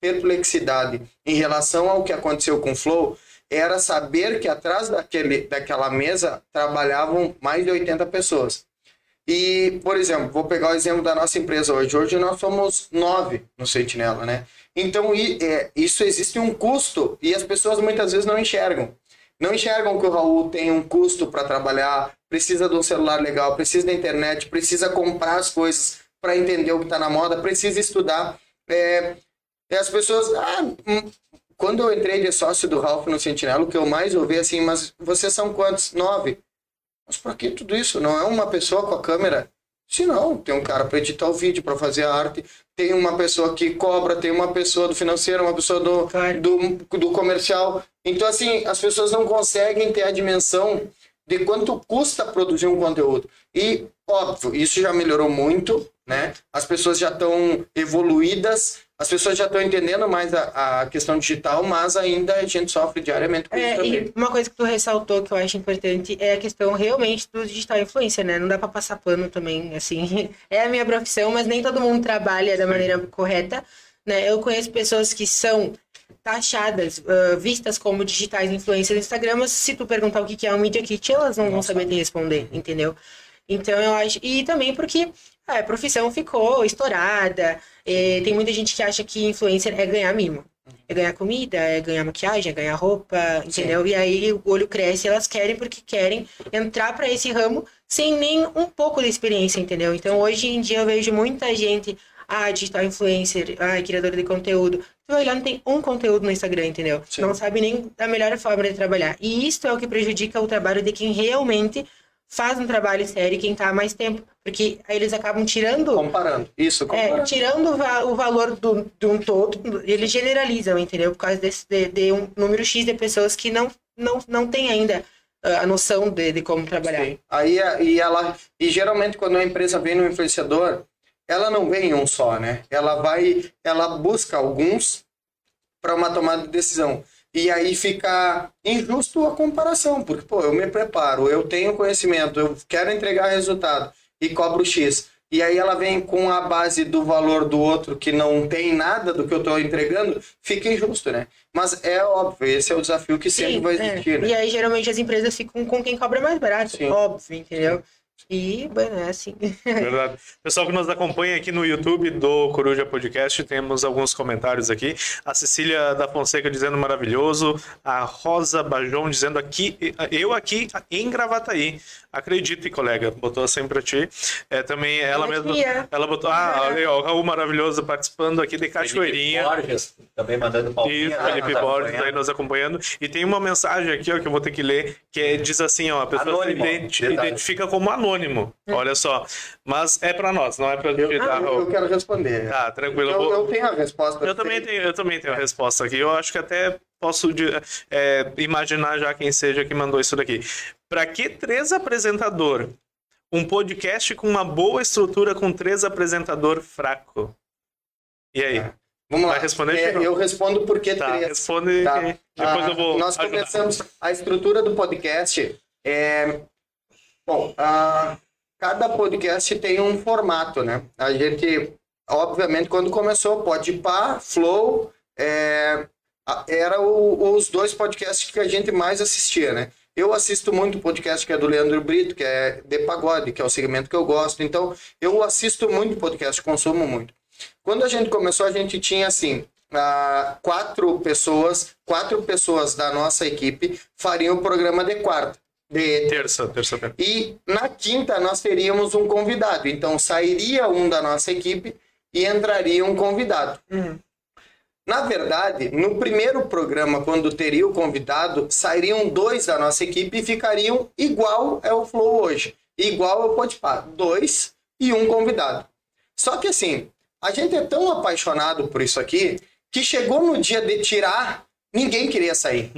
perplexidade em relação ao que aconteceu com o Flow era saber que atrás daquela mesa trabalhavam mais de 80 pessoas. E, por exemplo, vou pegar o exemplo da nossa empresa hoje. Hoje nós somos 9 no Sentinela, né? Então, isso existe um custo e as pessoas muitas vezes não enxergam. Não enxergam que o Raul tem um custo para trabalhar, precisa de um celular legal, precisa da internet, precisa comprar as coisas para entender o que está na moda, precisa estudar. E as pessoas... Quando eu entrei de sócio do Ralph no Sentinela, o que eu mais ouvi assim, mas vocês são quantos? 9. Mas por que tudo isso? Não é uma pessoa com a câmera? Se não, tem um cara para editar o vídeo, para fazer a arte, tem uma pessoa que cobra, tem uma pessoa do financeiro, uma pessoa do comercial. Então, assim, as pessoas não conseguem ter a dimensão de quanto custa produzir um conteúdo. E, óbvio, isso já melhorou muito, né? As pessoas já estão evoluídas, as pessoas já estão entendendo mais a questão digital, mas ainda a gente sofre diariamente com isso também. E uma coisa que tu ressaltou que eu acho importante é a questão realmente do digital influencer, né? Não dá para passar pano também, assim. É a minha profissão, mas nem todo mundo trabalha da maneira correta, né? Eu conheço pessoas que são taxadas, vistas como digitais influencers no Instagram, mas se tu perguntar o que é um Media Kit, elas não vão saber te responder, entendeu? Então eu acho... E também porque a profissão ficou estourada, tem muita gente que acha que influencer é ganhar mimo, é ganhar comida, é ganhar maquiagem, é ganhar roupa, entendeu? Sim. E aí o olho cresce, elas querem porque querem entrar para esse ramo sem nem um pouco de experiência, entendeu? Então hoje em dia eu vejo muita gente... digital influencer, criadora de conteúdo. Tu vai lá, não tem um conteúdo no Instagram, entendeu? Sim. Não sabe nem a melhor forma de trabalhar. E isso é o que prejudica o trabalho de quem realmente faz um trabalho sério, quem tá há mais tempo. Porque aí eles acabam tirando... Comparando. Tirando o valor de um todo, eles generalizam, entendeu? Por causa de um número X de pessoas que não tem ainda a noção de como trabalhar. Sim. E geralmente quando uma empresa vem no influenciador, ela não vem em um só, né? Ela busca alguns para uma tomada de decisão. E aí fica injusto a comparação, porque, eu me preparo, eu tenho conhecimento, eu quero entregar resultado e cobro X. E aí ela vem com a base do valor do outro que não tem nada do que eu estou entregando, fica injusto, né? Mas é óbvio, esse é o desafio que sempre vai existir, né? E aí geralmente as empresas ficam com quem cobra mais barato, óbvio, entendeu? E, é assim. Verdade. Pessoal que nos acompanha aqui no YouTube do Coruja Podcast, temos alguns comentários aqui. A Cecília da Fonseca dizendo maravilhoso. A Rosa Bajon dizendo aqui em Gravataí. Acredite, colega. Botou assim pra ti. Também ela mesma. Ela botou. Olha, o Raul maravilhoso participando aqui de Cachoeirinha. Felipe Borges também mandando palminha. Isso, Felipe Borges aí nos acompanhando. E tem uma mensagem aqui, que eu vou ter que ler, que diz assim, a pessoa se identifica como anônimo. anônimo, olha só. Mas é para nós, não é para... Eu quero responder. Tá, tranquilo. Eu tenho a resposta. Eu também tenho a resposta aqui. Eu acho que até posso imaginar já quem seja que mandou isso daqui. Para que três apresentador? Um podcast com uma boa estrutura com três apresentador fraco. E aí? É. Vamos lá. Responder, eu respondo porque tá, três. Responde, tá. Depois eu vou nós ajudar. Começamos a estrutura do podcast. Cada podcast tem um formato, né? A gente, obviamente, quando começou, Podpah, Flow, eram os dois podcasts que a gente mais assistia, né? Eu assisto muito o podcast que é do Leandro Brito, que é de pagode, que é o segmento que eu gosto. Então, eu assisto muito podcast, consumo muito. Quando a gente começou, a gente tinha, assim, quatro pessoas da nossa equipe fariam o programa de quarta. De terça. E na quinta nós teríamos um convidado. Então, sairia um da nossa equipe e entraria um convidado. Uhum. Na verdade, no primeiro programa, quando teria o convidado, sairiam dois da nossa equipe e ficariam igual é o Flow hoje. Igual ao Podpah, 2 e 1 convidado. Só que assim, a gente é tão apaixonado por isso aqui, que chegou no dia de tirar, ninguém queria sair.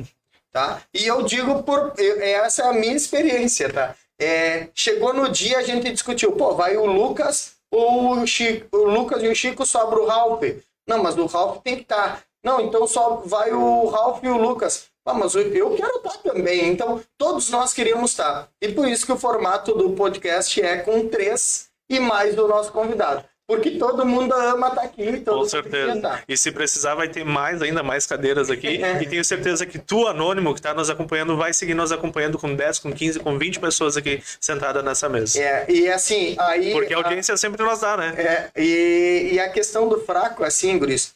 Tá? E eu digo, essa é a minha experiência. Tá? Chegou no dia, a gente discutiu, vai o Lucas ou o Chico? O Lucas e o Chico, sobra o Ralph. Não, mas o Ralph tem que estar. Não, então só vai o Ralph e o Lucas. Mas eu quero estar também. Então, todos nós queríamos estar. E por isso que o formato do podcast é com 3 e mais do nosso convidado. Porque todo mundo ama estar aqui. Com certeza. E se precisar, vai ter ainda mais cadeiras aqui. E tenho certeza que tu, anônimo, que está nos acompanhando, vai seguir nos acompanhando com 10, com 15, com 20 pessoas aqui sentadas nessa mesa. E assim, aí... Porque a audiência sempre nos dá, né? E a questão do fraco, assim, guris,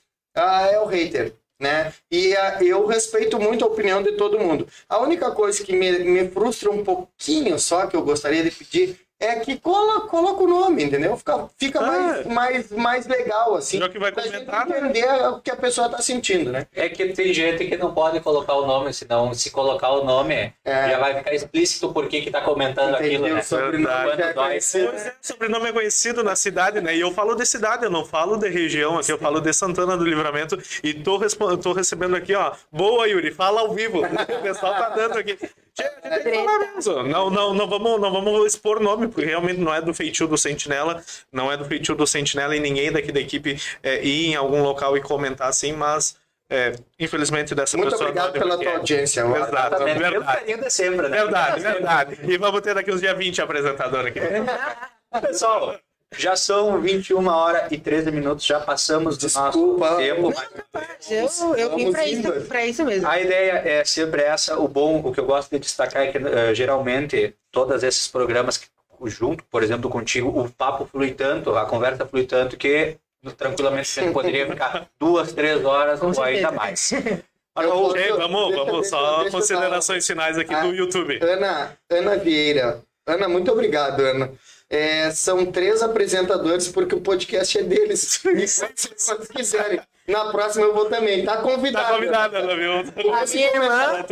é o hater, né? E eu respeito muito a opinião de todo mundo. A única coisa que me frustra um pouquinho só, que eu gostaria de pedir... É que coloca o nome, entendeu? Fica mais legal, assim. Já que vai comentar, gente entender o que a pessoa tá sentindo, né? É que tem gente que não pode colocar o nome, senão se colocar o nome, já vai ficar explícito por que tá comentando aquilo, né? Sobrenome é conhecido na cidade, né? E eu falo de cidade, eu não falo de região aqui, eu falo de Santana do Livramento e tô recebendo aqui, ó. Boa, Yuri, fala ao vivo. O pessoal tá dando aqui. Não vamos expor nome, porque realmente não é do feitio do Sentinela, e ninguém daqui da equipe ir em algum local e comentar assim, mas infelizmente dessa muito pessoa... Muito obrigado pela tua audiência. Verdade. E vamos ter daqui uns dia 20 apresentador aqui. Pessoal, já são 21 horas e 13 minutos, já passamos do nosso tempo. Eu vim para isso mesmo. A ideia é sempre essa, o que eu gosto de destacar é que geralmente todos esses programas que junto, por exemplo, contigo, o papo flui tanto, a conversa flui tanto que tranquilamente você poderia ficar 2, 3 horas ou ainda mais. Vamos só considerações finais aqui do YouTube. Ana Vieira. Ana, muito obrigado, Ana. São 3 apresentadores porque o podcast é deles. E se quiserem. Na próxima eu vou também. Tá convidada. Tá convidada, Ana, viu? A minha irmã.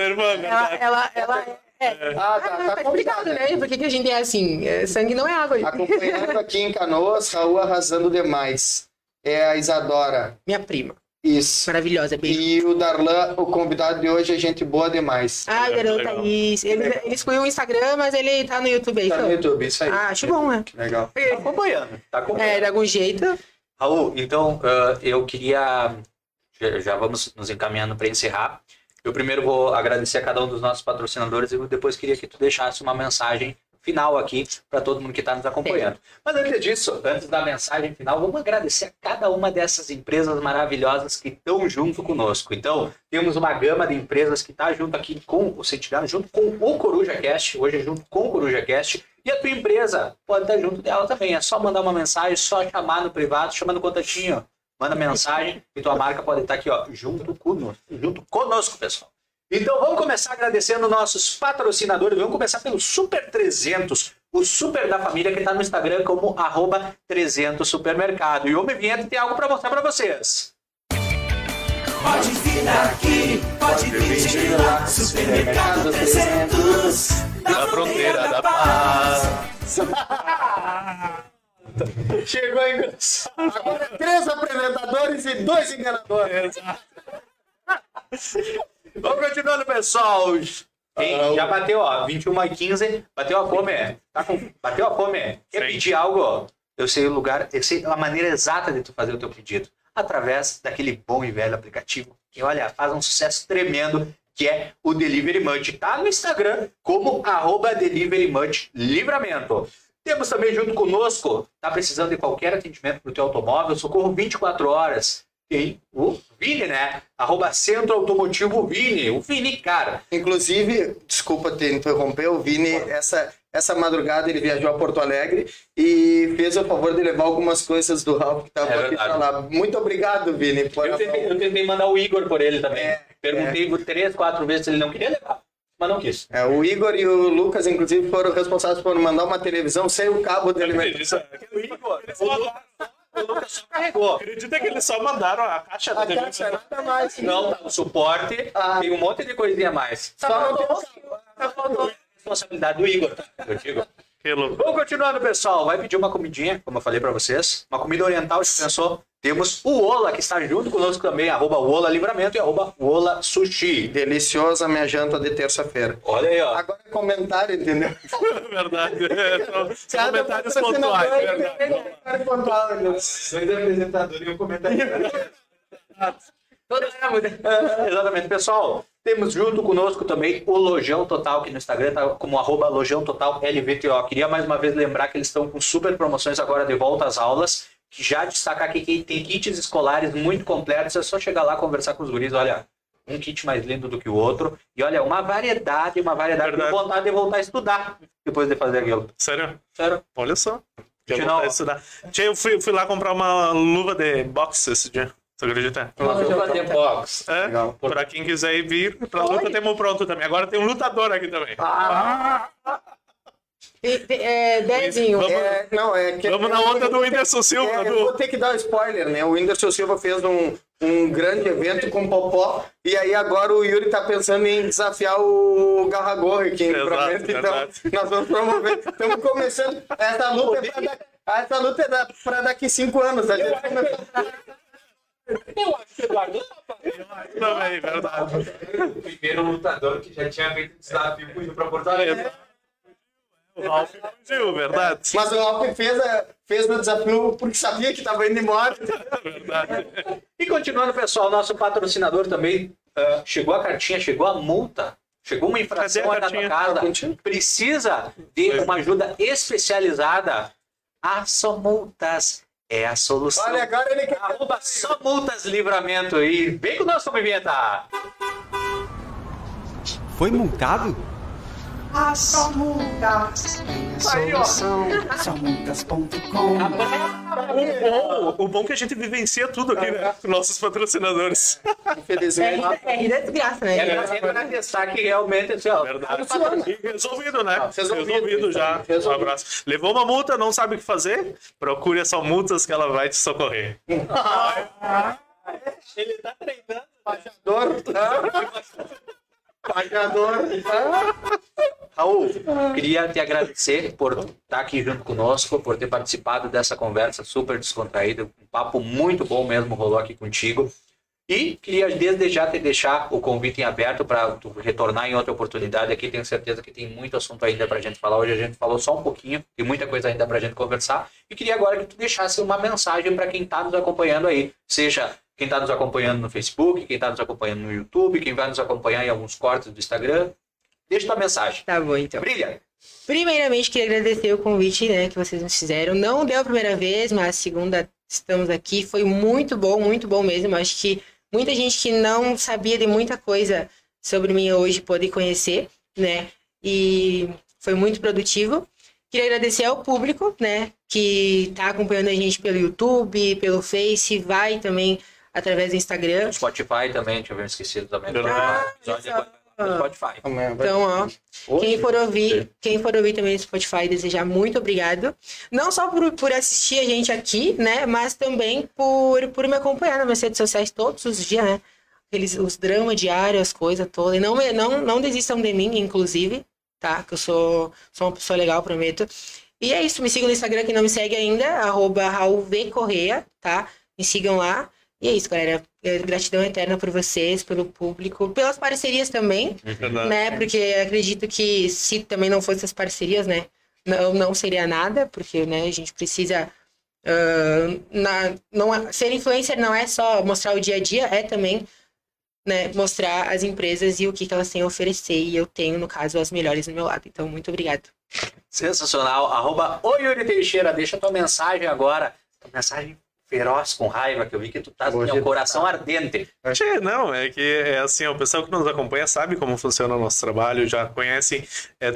Tá complicado, né? Por que a gente é assim? Sangue não é água. Acompanhando aqui em Canoas, Raul arrasando demais. É a Isadora. Minha prima. Isso. Maravilhosa, beijo. E o Darlan, o convidado de hoje, é gente boa demais. Ah, garota, isso. Ele excluiu o Instagram, mas ele tá no YouTube aí. Tá no YouTube, isso aí. Ah, acho bom, né? Legal. Tá acompanhando. De algum jeito. Raul, então, eu queria... Já vamos nos encaminhando para encerrar. Eu primeiro vou agradecer a cada um dos nossos patrocinadores e depois queria que tu deixasse uma mensagem final aqui para todo mundo que está nos acompanhando. Mas antes disso, antes da mensagem final, vamos agradecer a cada uma dessas empresas maravilhosas que estão junto conosco. Então, temos uma gama de empresas que está junto aqui com o Sentinela, junto com o CorujaCast, hoje junto com o CorujaCast, e a tua empresa pode estar junto dela também. É só mandar uma mensagem, só chamar no privado, chama no contatinho, manda mensagem e tua marca pode estar aqui, ó, junto conosco, pessoal. Então vamos começar agradecendo nossos patrocinadores. Vamos começar pelo Super 300, o Super da Família, que está no Instagram como @300supermercado. E o Homem Vinheta tem algo para mostrar para vocês. Pode vir daqui, pode vir de lá, Supermercado 300, na fronteira da paz. engraçado. Chegou engraçado. Agora 3 apresentadores e 2 enganadores. Vamos continuando, pessoal. Já bateu, ó, 21h15, bateu a fome, é. Tá com... Bateu a fome, é. Quer pedir algo, ó? Eu sei o lugar, eu sei a maneira exata de tu fazer o teu pedido. Através daquele bom e velho aplicativo que, olha, faz um sucesso tremendo, que é o Delivery Munch. Tá no Instagram como @DeliveryMunchLivramento. Temos também junto conosco, tá precisando de qualquer atendimento pro teu automóvel, socorro 24 horas. Tem o Vini, né? @Centro Automotivo Vini. O Vini, cara. Inclusive, desculpa te interromper, o Vini, essa madrugada ele viajou a Porto Alegre e fez o favor de levar algumas coisas do Ralf que tava aqui pra lá. Muito obrigado, Vini. Eu tentei mandar o Igor por ele também. Perguntei 3, 4 vezes se ele não queria levar, mas não quis. É, o Igor e o Lucas, inclusive, foram responsáveis por mandar uma televisão sem o cabo dele. O Igor, o Lucas só carregou. Acredita que eles só mandaram a caixa da televisão. Nada mais. Não, tá, o suporte, tem um monte de coisinha a mais. Só não faltou responsabilidade do Igor, tá? Eu digo. Vamos continuando, pessoal. Vai pedir uma comidinha, como eu falei pra vocês. Uma comida oriental, você pensou? Temos o Ola, que está junto conosco também, @Ola Livramento e @Ola Sushi. Deliciosa minha janta de terça-feira. Olha aí, ó. Agora é comentário, entendeu? Verdade. São comentários pontuais. Dois apresentadores e um comentário. Exatamente, pessoal. Temos junto conosco também o Lojão Total, que no Instagram tá como @LojãoTotalLVTO. Queria mais uma vez lembrar que eles estão com super promoções agora de volta às aulas. Que já destacar aqui que tem kits escolares muito completos. É só chegar lá, conversar com os guris. Olha, um kit mais lindo do que o outro. E olha, uma variedade. Tenho vontade de voltar a estudar depois de fazer aquilo. Sério? Olha só. Voltar a estudar. Eu fui lá comprar uma luva de boxe esse dia. Você acredita? Pra quem quiser ir vir, pra luta temos pronto também. Agora tem um lutador aqui também. Dezinho. Vamos na onda do Whindersson Silva. Eu vou ter que dar um spoiler, né? O Whindersson Silva fez um grande evento com o Popó. E aí agora o Yuri tá pensando em desafiar o Garragorri aqui em Prometo. Então nós vamos promover. Estamos começando. Essa luta é pra daqui 5 anos. A gente começou. Eu acho que o Eduardo também, é verdade. O primeiro lutador que já tinha feito desafio indo pra Porto Alegre. O Ralf fugiu, verdade. Mas o Ralf fez o desafio porque sabia que estava indo embora. Verdade. E continuando, pessoal, nosso patrocinador também chegou a cartinha, chegou a multa. Chegou uma infração na tua casa. Precisa de uma ajuda especializada. A Só Multas é a solução. Olha, agora ele quer... @Só Multas Livramento e vem com o nosso vinheta. Foi multado? A Só Multas é a solução. SóMultas.com. O bom é que a gente vivencia tudo aqui, né? Com nossos patrocinadores. Infelizmente. É desgraça, né? É pra testar que realmente... Resolvido, né? Resolvido já. Um abraço. Levou uma multa, não sabe o que fazer? Procure a Só Multas que ela vai te socorrer. Ele tá treinando. Baixador. Pagador. Raul, queria te agradecer por estar aqui junto conosco, por ter participado dessa conversa super descontraída, um papo muito bom mesmo rolou aqui contigo. E queria desde já te deixar o convite em aberto para tu retornar em outra oportunidade aqui. Tenho certeza que tem muito assunto ainda para a gente falar. Hoje a gente falou só um pouquinho, tem muita coisa ainda para a gente conversar. E queria agora que tu deixasse uma mensagem para quem está nos acompanhando aí, seja quem está nos acompanhando no Facebook, quem está nos acompanhando no YouTube, quem vai nos acompanhar em alguns cortes do Instagram. Deixa tua mensagem. Tá bom, então. Brilha! Primeiramente, queria agradecer o convite, né, que vocês nos fizeram. Não deu a primeira vez, mas a segunda estamos aqui. Foi muito bom mesmo. Acho que muita gente que não sabia de muita coisa sobre mim hoje pôde conhecer, né? E foi muito produtivo. Queria agradecer ao público, né, que está acompanhando a gente pelo YouTube, pelo Face, vai também... através do Instagram. Spotify também, tinha esquecido também. Spotify. Então, ó, quem for ouvir também no Spotify, desejar muito obrigado. Não só por assistir a gente aqui, né? Mas também por me acompanhar nas minhas redes sociais todos os dias, né? Os dramas diários, as coisas todas. E não desistam de mim, inclusive, tá? Que eu sou uma pessoa legal, prometo. E é isso, me sigam no Instagram, quem não me segue ainda, @RaulVCorrêa, tá? Me sigam lá. E é isso, galera. Gratidão eterna por vocês, pelo público, pelas parcerias também, né? Porque acredito que se também não fossem as parcerias, né? Não seria nada, porque, né, a gente precisa... ser influencer não é só mostrar o dia a dia, é também, né, mostrar as empresas e o que elas têm a oferecer. E eu tenho, no caso, as melhores do meu lado. Então, muito obrigado. Sensacional. @OiYuriTeixeira, deixa tua mensagem agora. Tua mensagem feroz, com raiva, que eu vi que tu tá com o coração ardente. Não, é que é assim, o pessoal que nos acompanha sabe como funciona o nosso trabalho, já conhece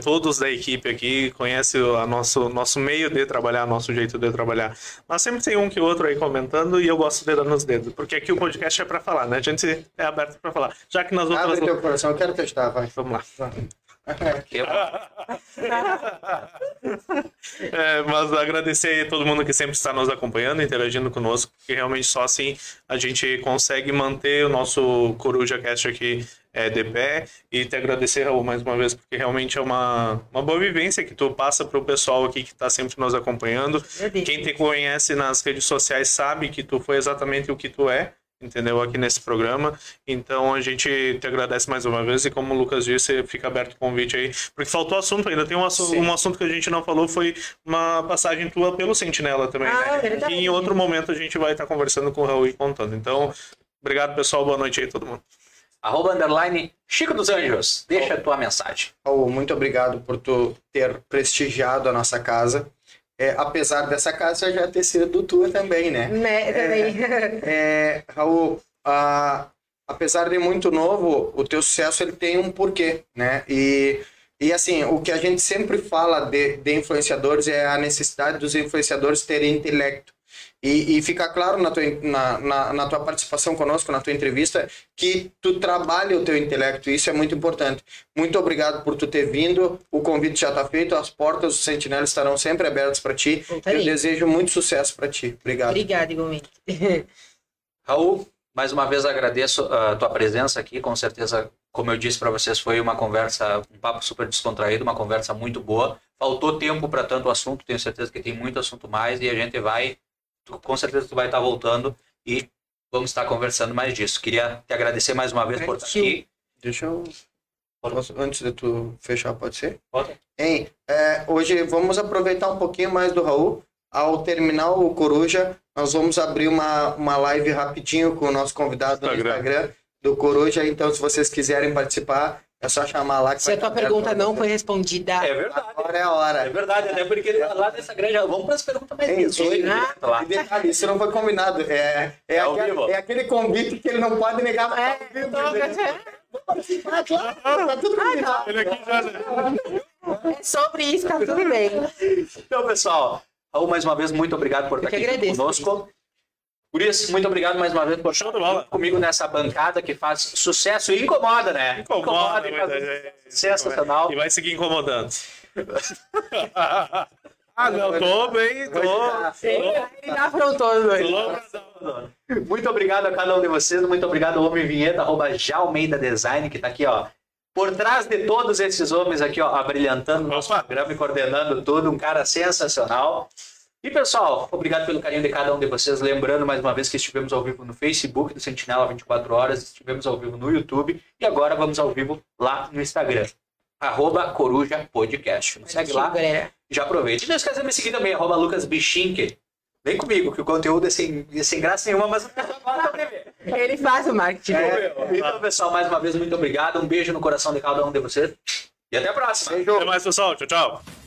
todos da equipe aqui, conhece o nosso meio de trabalhar, nosso jeito de trabalhar. Mas sempre tem um que outro aí comentando e eu gosto de dar nos dedos, porque aqui o podcast é pra falar, né? A gente é aberto pra falar. Já que nós vamos... Abre teu coração, eu quero testar, vai. Vamos lá. Mas agradecer a todo mundo que sempre está nos acompanhando, interagindo conosco, porque realmente só assim a gente consegue manter o nosso CorujaCast aqui de pé. E te agradecer, Raul, mais uma vez, porque realmente é uma boa vivência que tu passa para o pessoal aqui que está sempre nos acompanhando. Quem te conhece nas redes sociais sabe que tu foi exatamente o que tu é, entendeu, aqui nesse programa. Então a gente te agradece mais uma vez e, como o Lucas disse, fica aberto o convite aí, porque faltou assunto ainda, tem um assunto que a gente não falou, foi uma passagem tua pelo Sentinela também, né? E em outro momento a gente vai estar conversando com o Raul e contando. Então, obrigado, pessoal, boa noite aí todo mundo. @_ Chico dos Anjos, deixa a tua mensagem. Raul, muito obrigado por tu ter prestigiado a nossa casa. Apesar dessa casa já ter sido tua também, né? Raul, apesar de muito novo, o teu sucesso ele tem um porquê, né? E assim, o que a gente sempre fala de influenciadores é a necessidade dos influenciadores terem intelecto. E fica claro na tua participação conosco, na tua entrevista, que tu trabalha o teu intelecto, e isso é muito importante. Muito obrigado por tu ter vindo, o convite já está feito, as portas do Sentinela estarão sempre abertas para ti. Eu desejo muito sucesso para ti. Obrigado. Obrigado, igualmente. Raul, mais uma vez agradeço a tua presença aqui, com certeza, como eu disse para vocês, foi uma conversa, um papo super descontraído, uma conversa muito boa. Faltou tempo para tanto assunto, tenho certeza que tem muito assunto mais, e a gente vai... com certeza tu vai estar voltando e vamos estar conversando mais disso. Queria te agradecer mais uma vez por estar aqui. Deixa eu... Posso, antes de tu fechar, pode ser? Pode. Hein, hoje vamos aproveitar um pouquinho mais do Raul. Ao terminar o Coruja, nós vamos abrir uma live rapidinho com o nosso convidado no Instagram do Coruja. Então, se vocês quiserem participar, é só chamar lá. Se a tua pergunta não foi respondida... É verdade. Agora é a hora. É verdade, até porque lá nessa grande... Vamos para as perguntas mais difíceis. Isso não foi combinado. É aquele convite que ele não pode negar. Vou participar, claro. Tá tudo combinado. Ele aqui já... É sobre isso, tá tudo bem. Então, pessoal, Raul, mais uma vez, muito obrigado por estar aqui conosco. Por isso, muito obrigado mais uma vez por estar comigo nessa bancada que faz sucesso e incomoda, né? Incomoda sensacional. E vai seguir incomodando. Tô bem, tô. Ele afrontou, velho. Muito obrigado a cada um de vocês, muito obrigado ao Homem Vinheta, @Jaumeida Design, que tá aqui, ó. Por trás de todos esses homens aqui, ó, abrilhantando o nosso programa e coordenando tudo, um cara sensacional. E, pessoal, obrigado pelo carinho de cada um de vocês. Lembrando, mais uma vez, que estivemos ao vivo no Facebook do Sentinela 24 Horas, estivemos ao vivo no YouTube e agora vamos ao vivo lá no Instagram, @CorujaPodcast. Me segue lá, já aproveita. E não esqueça de me seguir também, @Lucas Bixinque. Vem comigo, que o conteúdo é sem graça nenhuma, mas o pessoal fala pra TV. Ele faz o marketing. Então, pessoal, mais uma vez, muito obrigado. Um beijo no coração de cada um de vocês e até a próxima. Beijo. Até mais, pessoal. Tchau, tchau.